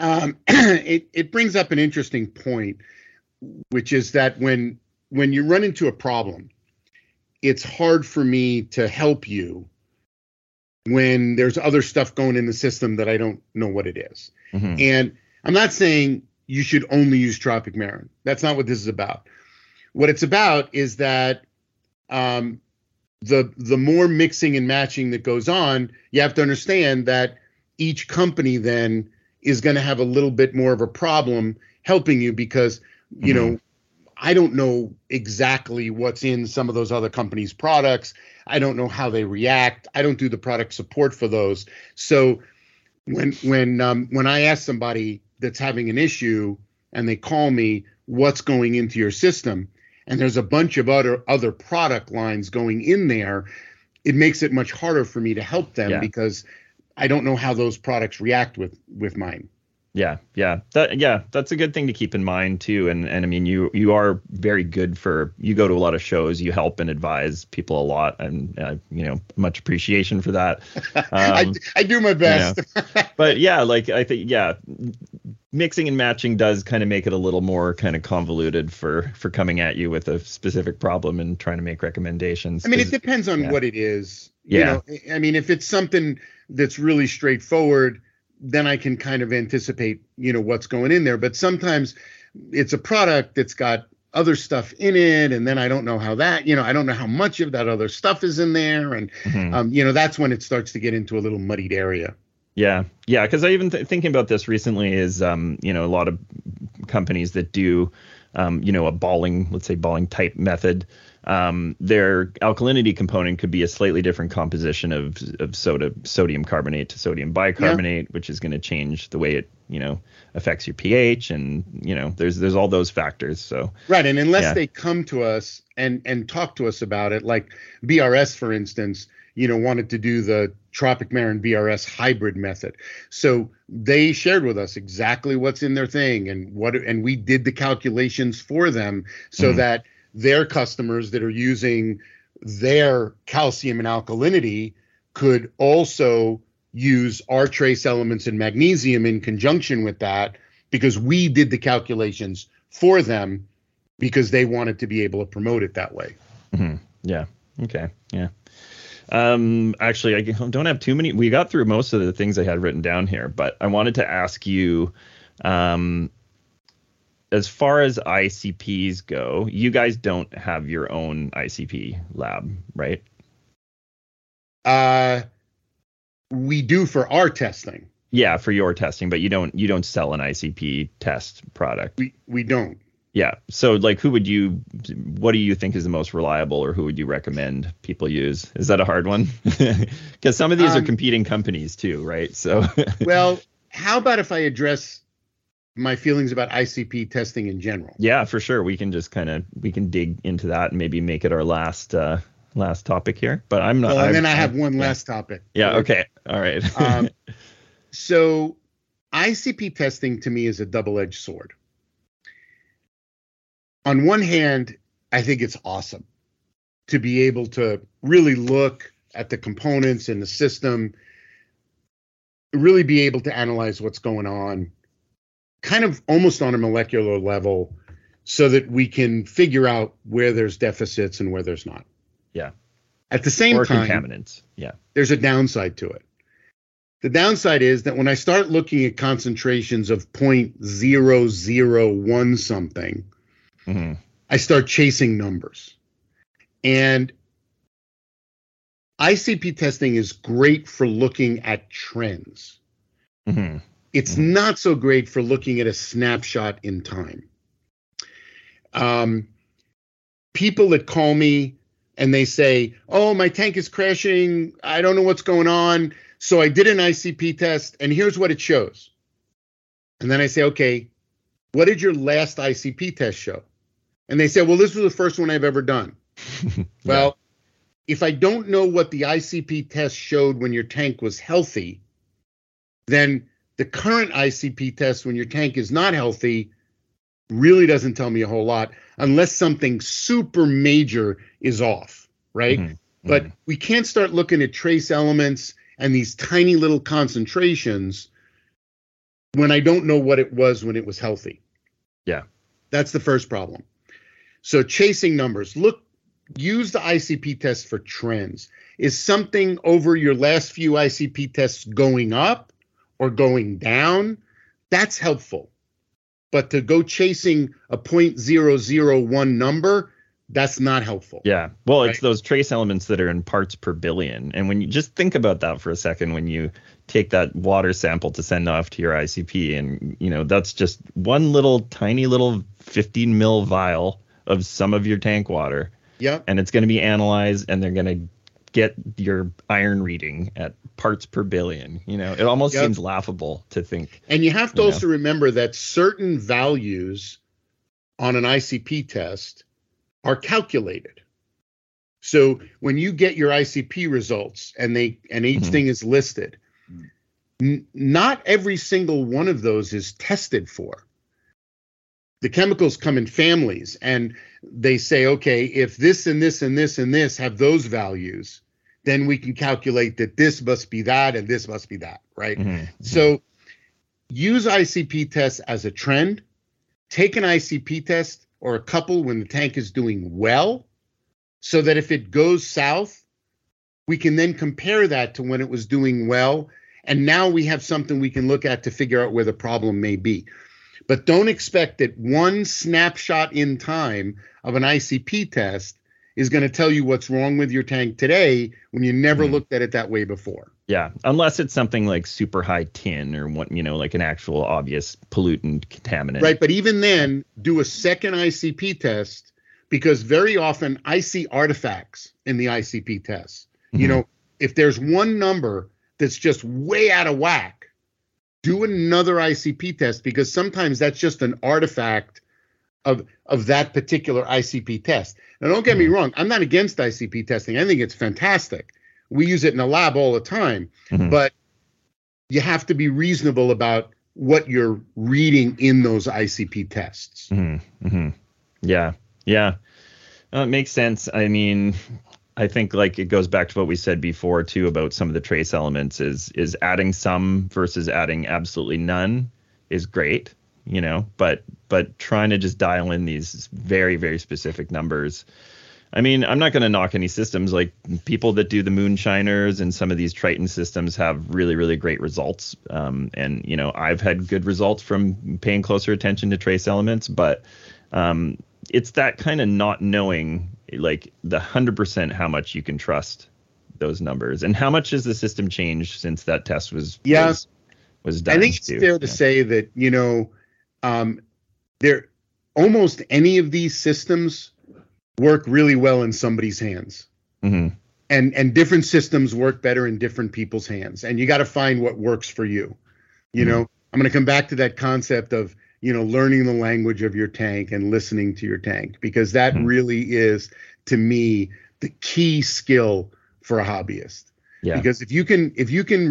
It brings up an interesting point, which is that when you run into a problem, it's hard for me to help you when there's other stuff going in the system that I don't know what it is. Mm-hmm. And I'm not saying you should only use Tropic Marin. That's not what this is about. What it's about is that the more mixing and matching that goes on, you have to understand that each company then is going to have a little bit more of a problem helping you, because, I don't know exactly what's in some of those other companies' products. I don't know how they react. I don't do the product support for those. So when I ask somebody that's having an issue and they call me, what's going into your system? And there's a bunch of other product lines going in there, it makes it much harder for me to help them because I don't know how those products react with mine. That's a good thing to keep in mind too. And I mean, you are very good you go to a lot of shows, you help and advise people a lot, and much appreciation for that. I do my best. But I think mixing and matching does kind of make it a little more kind of convoluted for coming at you with a specific problem and trying to make recommendations. I mean, it depends on what it is. Yeah. I mean, if it's something that's really straightforward, then I can kind of anticipate, what's going in there. But sometimes it's a product that's got other stuff in it, and then I don't know how that, I don't know how much of that other stuff is in there. And, that's when it starts to get into a little muddied area. Yeah. Yeah. Because I even thinking about this recently is, a lot of companies that do, a Balling type method, their alkalinity component could be a slightly different composition of sodium carbonate to sodium bicarbonate, which is going to change the way it, affects your pH. And, there's all those factors. So. Right. And unless they come to us and talk to us about it, like BRS, for instance, wanted to do the Tropic Marin BRS hybrid method. So they shared with us exactly what's in their thing and we did the calculations for them so that their customers that are using their calcium and alkalinity could also use our trace elements and magnesium in conjunction with that, because we did the calculations for them because they wanted to be able to promote it that way. Mm-hmm. Yeah. Okay. Yeah. Actually, I don't have too many. We got through most of the things I had written down here, but I wanted to ask you, as far as ICPs go, you guys don't have your own ICP lab, right? We do for our testing. Yeah, for your testing, but you don't sell an ICP test product. We don't. Yeah. So like, what do you think is the most reliable, or who would you recommend people use? Is that a hard one? Because some of these are competing companies too, right? So well, how about if I address my feelings about ICP testing in general? Yeah, for sure. We can just we can dig into that and maybe make it our last topic here. But I'm not. Well, and then I have one last topic. Yeah. Okay. All right. So ICP testing to me is a double-edged sword. On one hand, I think it's awesome to be able to really look at the components in the system, really be able to analyze what's going on, kind of almost on a molecular level, so that we can figure out where there's deficits and where there's not. Yeah. At the same time, contaminants. Yeah. There's a downside to it. The downside is that when I start looking at concentrations of 0.001 something, mm-hmm. I start chasing numbers. And ICP testing is great for looking at trends. Mm-hmm. It's mm-hmm. not so great for looking at a snapshot in time. People that call me and they say, oh, my tank is crashing, I don't know what's going on, so I did an ICP test, and here's what it shows. And then I say, okay, what did your last ICP test show? And they say, well, this was the first one I've ever done. Yeah. Well, if I don't know what the ICP test showed when your tank was healthy, then the current ICP test when your tank is not healthy really doesn't tell me a whole lot, unless something super major is off, right? Mm-hmm. But mm-hmm. we can't start looking at trace elements and these tiny little concentrations when I don't know what it was when it was healthy. Yeah. That's the first problem. So chasing numbers, use the ICP test for trends. Is something over your last few ICP tests going up or going down? That's helpful. But to go chasing a 0.001 number, that's not helpful. Yeah. Well, right? It's those trace elements that are in parts per billion. And when you just think about that for a second, when you take that water sample to send off to your ICP, and that's just one little tiny little 15 mil vial of some of your tank water. Yeah. And it's going to be analyzed, and they're going to get your iron reading at parts per billion. It almost seems laughable to think. And you have to also remember that certain values on an ICP test are calculated. So when you get your ICP results and each mm-hmm. thing is listed, not every single one of those is tested for. The chemicals come in families, and they say, okay, if this and this and this and this have those values, then we can calculate that this must be that and this must be that, right? Mm-hmm. So use ICP tests as a trend. Take an ICP test or a couple when the tank is doing well, so that if it goes south, we can then compare that to when it was doing well. And now we have something we can look at to figure out where the problem may be. But don't expect that one snapshot in time of an ICP test is going to tell you what's wrong with your tank today when you never looked at it that way before. Yeah, unless it's something like super high tin or what, like an actual obvious pollutant contaminant. Right, but even then, do a second ICP test, because very often I see artifacts in the ICP tests. Mm-hmm. If there's one number that's just way out of whack, do another ICP test, because sometimes that's just an artifact of that particular ICP test. Now, don't get me wrong. I'm not against ICP testing. I think it's fantastic. We use it in the lab all the time. Mm-hmm. But you have to be reasonable about what you're reading in those ICP tests. Mm-hmm. Mm-hmm. Yeah. Yeah. It makes sense. I mean, I think it goes back to what we said before too about some of the trace elements is adding some versus adding absolutely none is great, but trying to just dial in these very, very specific numbers I mean, I'm not going to knock any systems. Like, people that do the moonshiners and some of these Triton systems have really, really great results. And, you know, I've had good results from paying closer attention to trace elements. But it's that kind of not knowing, like, the 100% how much you can trust those numbers. And how much has the system changed since that test was done? I think it's fair to say that, you know, there almost any of these systems work really well in somebody's hands, mm-hmm. and different systems work better in different people's hands, and you got to find what works for you. You mm-hmm. know, I'm going to come back to that concept of, you know, learning the language of your tank and listening to your tank, because that mm-hmm. really is, to me, the key skill for a hobbyist. Yeah. Because if you can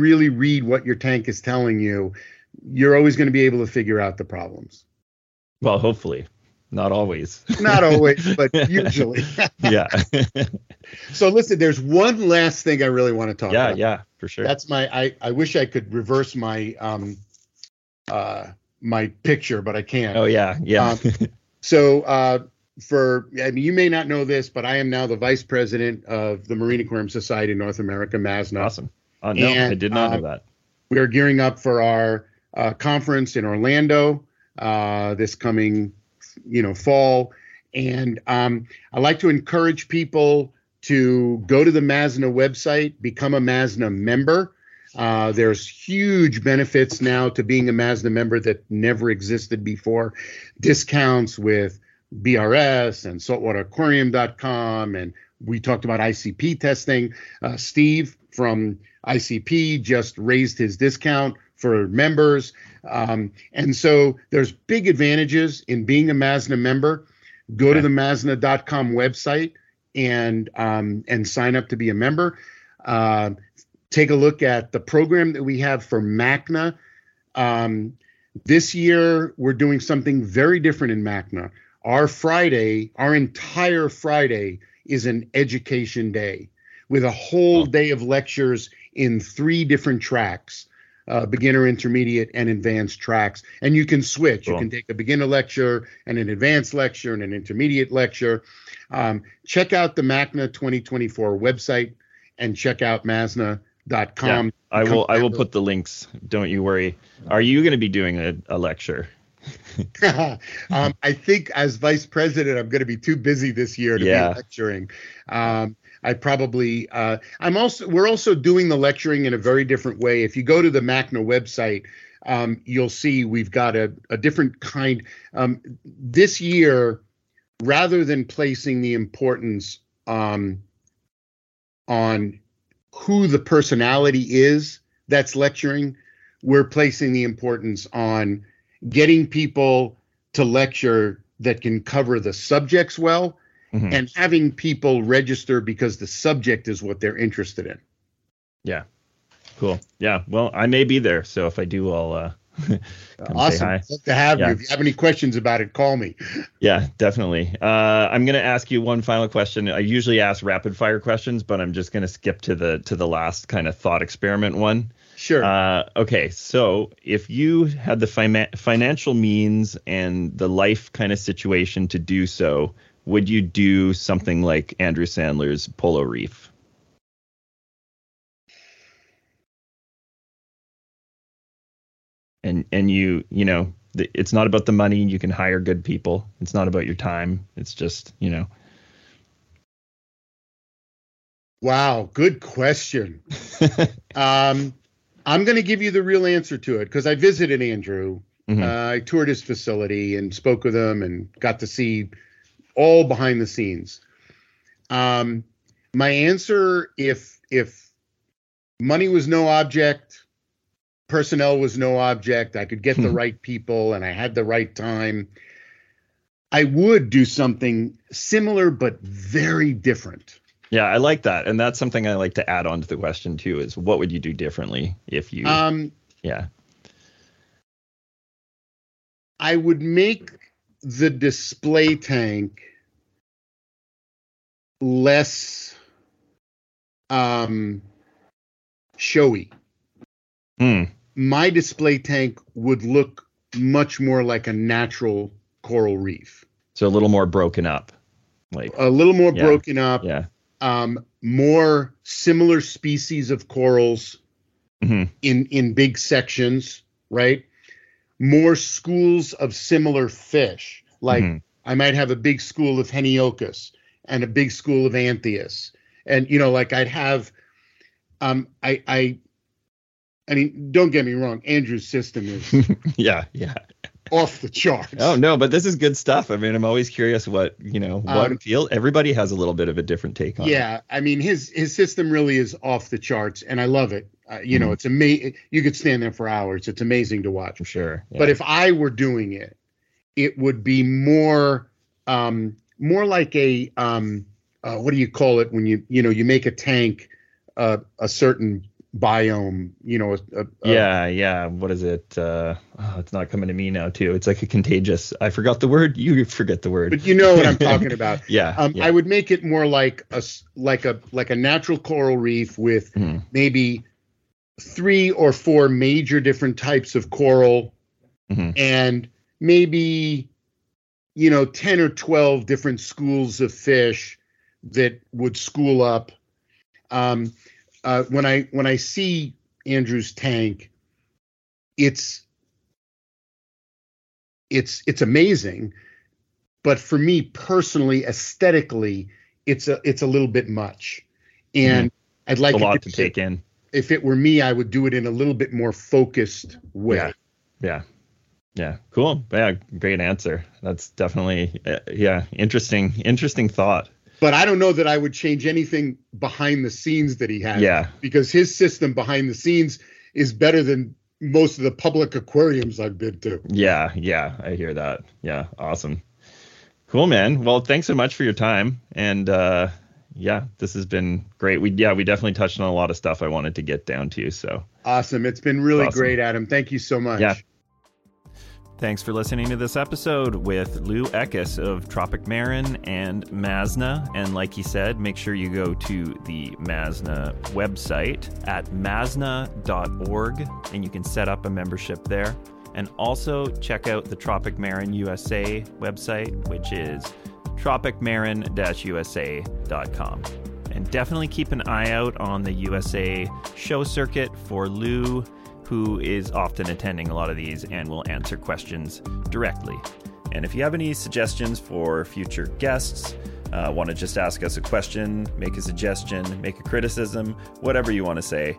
really read what your tank is telling you, you're always going to be able to figure out the problems. Well, hopefully. Not always, but usually. Yeah. So listen, there's one last thing I really want to talk about. Yeah, for sure. That's my, I wish I could reverse my my picture, but I can't. Oh, yeah. You may not know this, but I am now the vice president of the Marine Aquarium Society in North America, MASNA. Awesome. Oh, no, I did not know that. We are gearing up for our conference in Orlando this coming fall. And I like to encourage people to go to the MASNA website, become a MASNA member. There's huge benefits now to being a MASNA member that never existed before. Discounts with BRS and saltwateraquarium.com. And we talked about ICP testing. Steve from ICP just raised his discount for members. And so there's big advantages in being a MASNA member. Go to the MASNA.com website and sign up to be a member. Take a look at the program that we have for MACNA. This year, we're doing something very different in MACNA. Our entire Friday is an education day with a whole day of lectures in 3 different tracks. Beginner, intermediate, and advanced tracks. And you can switch. Cool. You can take a beginner lecture and an advanced lecture and an intermediate lecture. Check out the MACNA 2024 website and check out masna.com. Yeah, I will put the links. Don't you worry. Are you going to be doing a lecture? I think as vice president, I'm going to be too busy this year to be lecturing. We're also doing the lecturing in a very different way. If you go to the MACNA website, you'll see we've got a different kind. This year, rather than placing the importance on who the personality is that's lecturing, we're placing the importance on getting people to lecture that can cover the subjects well. Mm-hmm. And having people register because the subject is what they're interested in. Yeah. Cool. Yeah. Well, I may be there. So if I do, I'll awesome. Say hi. Glad to have you. If you have any questions about it, call me. Yeah, definitely. I'm going to ask you one final question. I usually ask rapid fire questions, but I'm just going to skip to the last kind of thought experiment one. Sure. Okay. So if you had the financial means and the life kind of situation to do so, would you do something like Andrew Sandler's Polo Reef? And you know, it's not about the money. You can hire good people. It's not about your time. It's just, you know. Wow. Good question. I'm going to give you the real answer to it because I visited Andrew. Mm-hmm. I toured his facility and spoke with him and got to see all behind the scenes. My answer, if money was no object, personnel was no object, I could get the right people and I had the right time, I would do something similar but very different. Yeah, I like that. And that's something I like to add on to the question too, is what would you do differently if you I would make the display tank less showy. My display tank would look much more like a natural coral reef. So a little more broken up. like a little more broken up, more similar species of corals in big sections, right? More schools of similar fish. Like I might have a big school of Heniochus and a big school of Anthias. And, you know, like I'd have, I mean, don't get me wrong. Andrew's system is off the charts. Oh, no, but this is good stuff. I mean, I'm always curious what, you know, what field. Everybody has a little bit of a different take on it. I mean, his system really is off the charts, and I love it. You know, it's amazing. You could stand there for hours. It's amazing to watch. For sure. Yeah. But if I were doing it, it would be more, more like a, what do you call it when you, you know, you make a tank, a certain biome, you know. What is it? It's not coming to me now too. It's like a contagious. I forgot the word. You forget the word. But you know what I'm talking about. I would make it more like a natural coral reef with maybe 3 or 4 major different types of coral and maybe, you know, 10 or 12 different schools of fish that would school up. When I see Andrew's tank, it's amazing, but for me personally, aesthetically, it's a little bit much, and I'd like a lot to take in. If it were me, I would do it in a little bit more focused way. Yeah. Cool. Yeah. Great answer. That's definitely interesting thought. But I don't know that I would change anything behind the scenes that he had. Yeah. Because his system behind the scenes is better than most of the public aquariums I've been to. Yeah. I hear that. Yeah. Awesome. Cool, man. Well, thanks so much for your time. And this has been great. We definitely touched on a lot of stuff I wanted to get down to. So awesome. It's been really great, Adam. Thank you so much. Yeah. Thanks for listening to this episode with Lou Ekus of Tropic Marin and MASNA. And like he said, make sure you go to the MASNA website at masna.org and you can set up a membership there. And also check out the Tropic Marin USA website, which is tropicmarin-usa.com. And definitely keep an eye out on the USA show circuit for Lou, who is often attending a lot of these and will answer questions directly. And if you have any suggestions for future guests, want to just ask us a question, make a suggestion, make a criticism, whatever you want to say,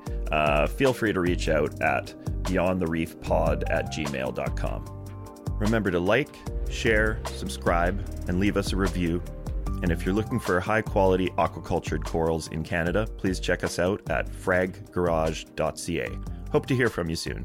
feel free to reach out at beyondthereefpod@gmail.com. Remember to like, share, subscribe, and leave us a review. And if you're looking for high-quality aquacultured corals in Canada, please check us out at fraggarage.ca. Hope to hear from you soon.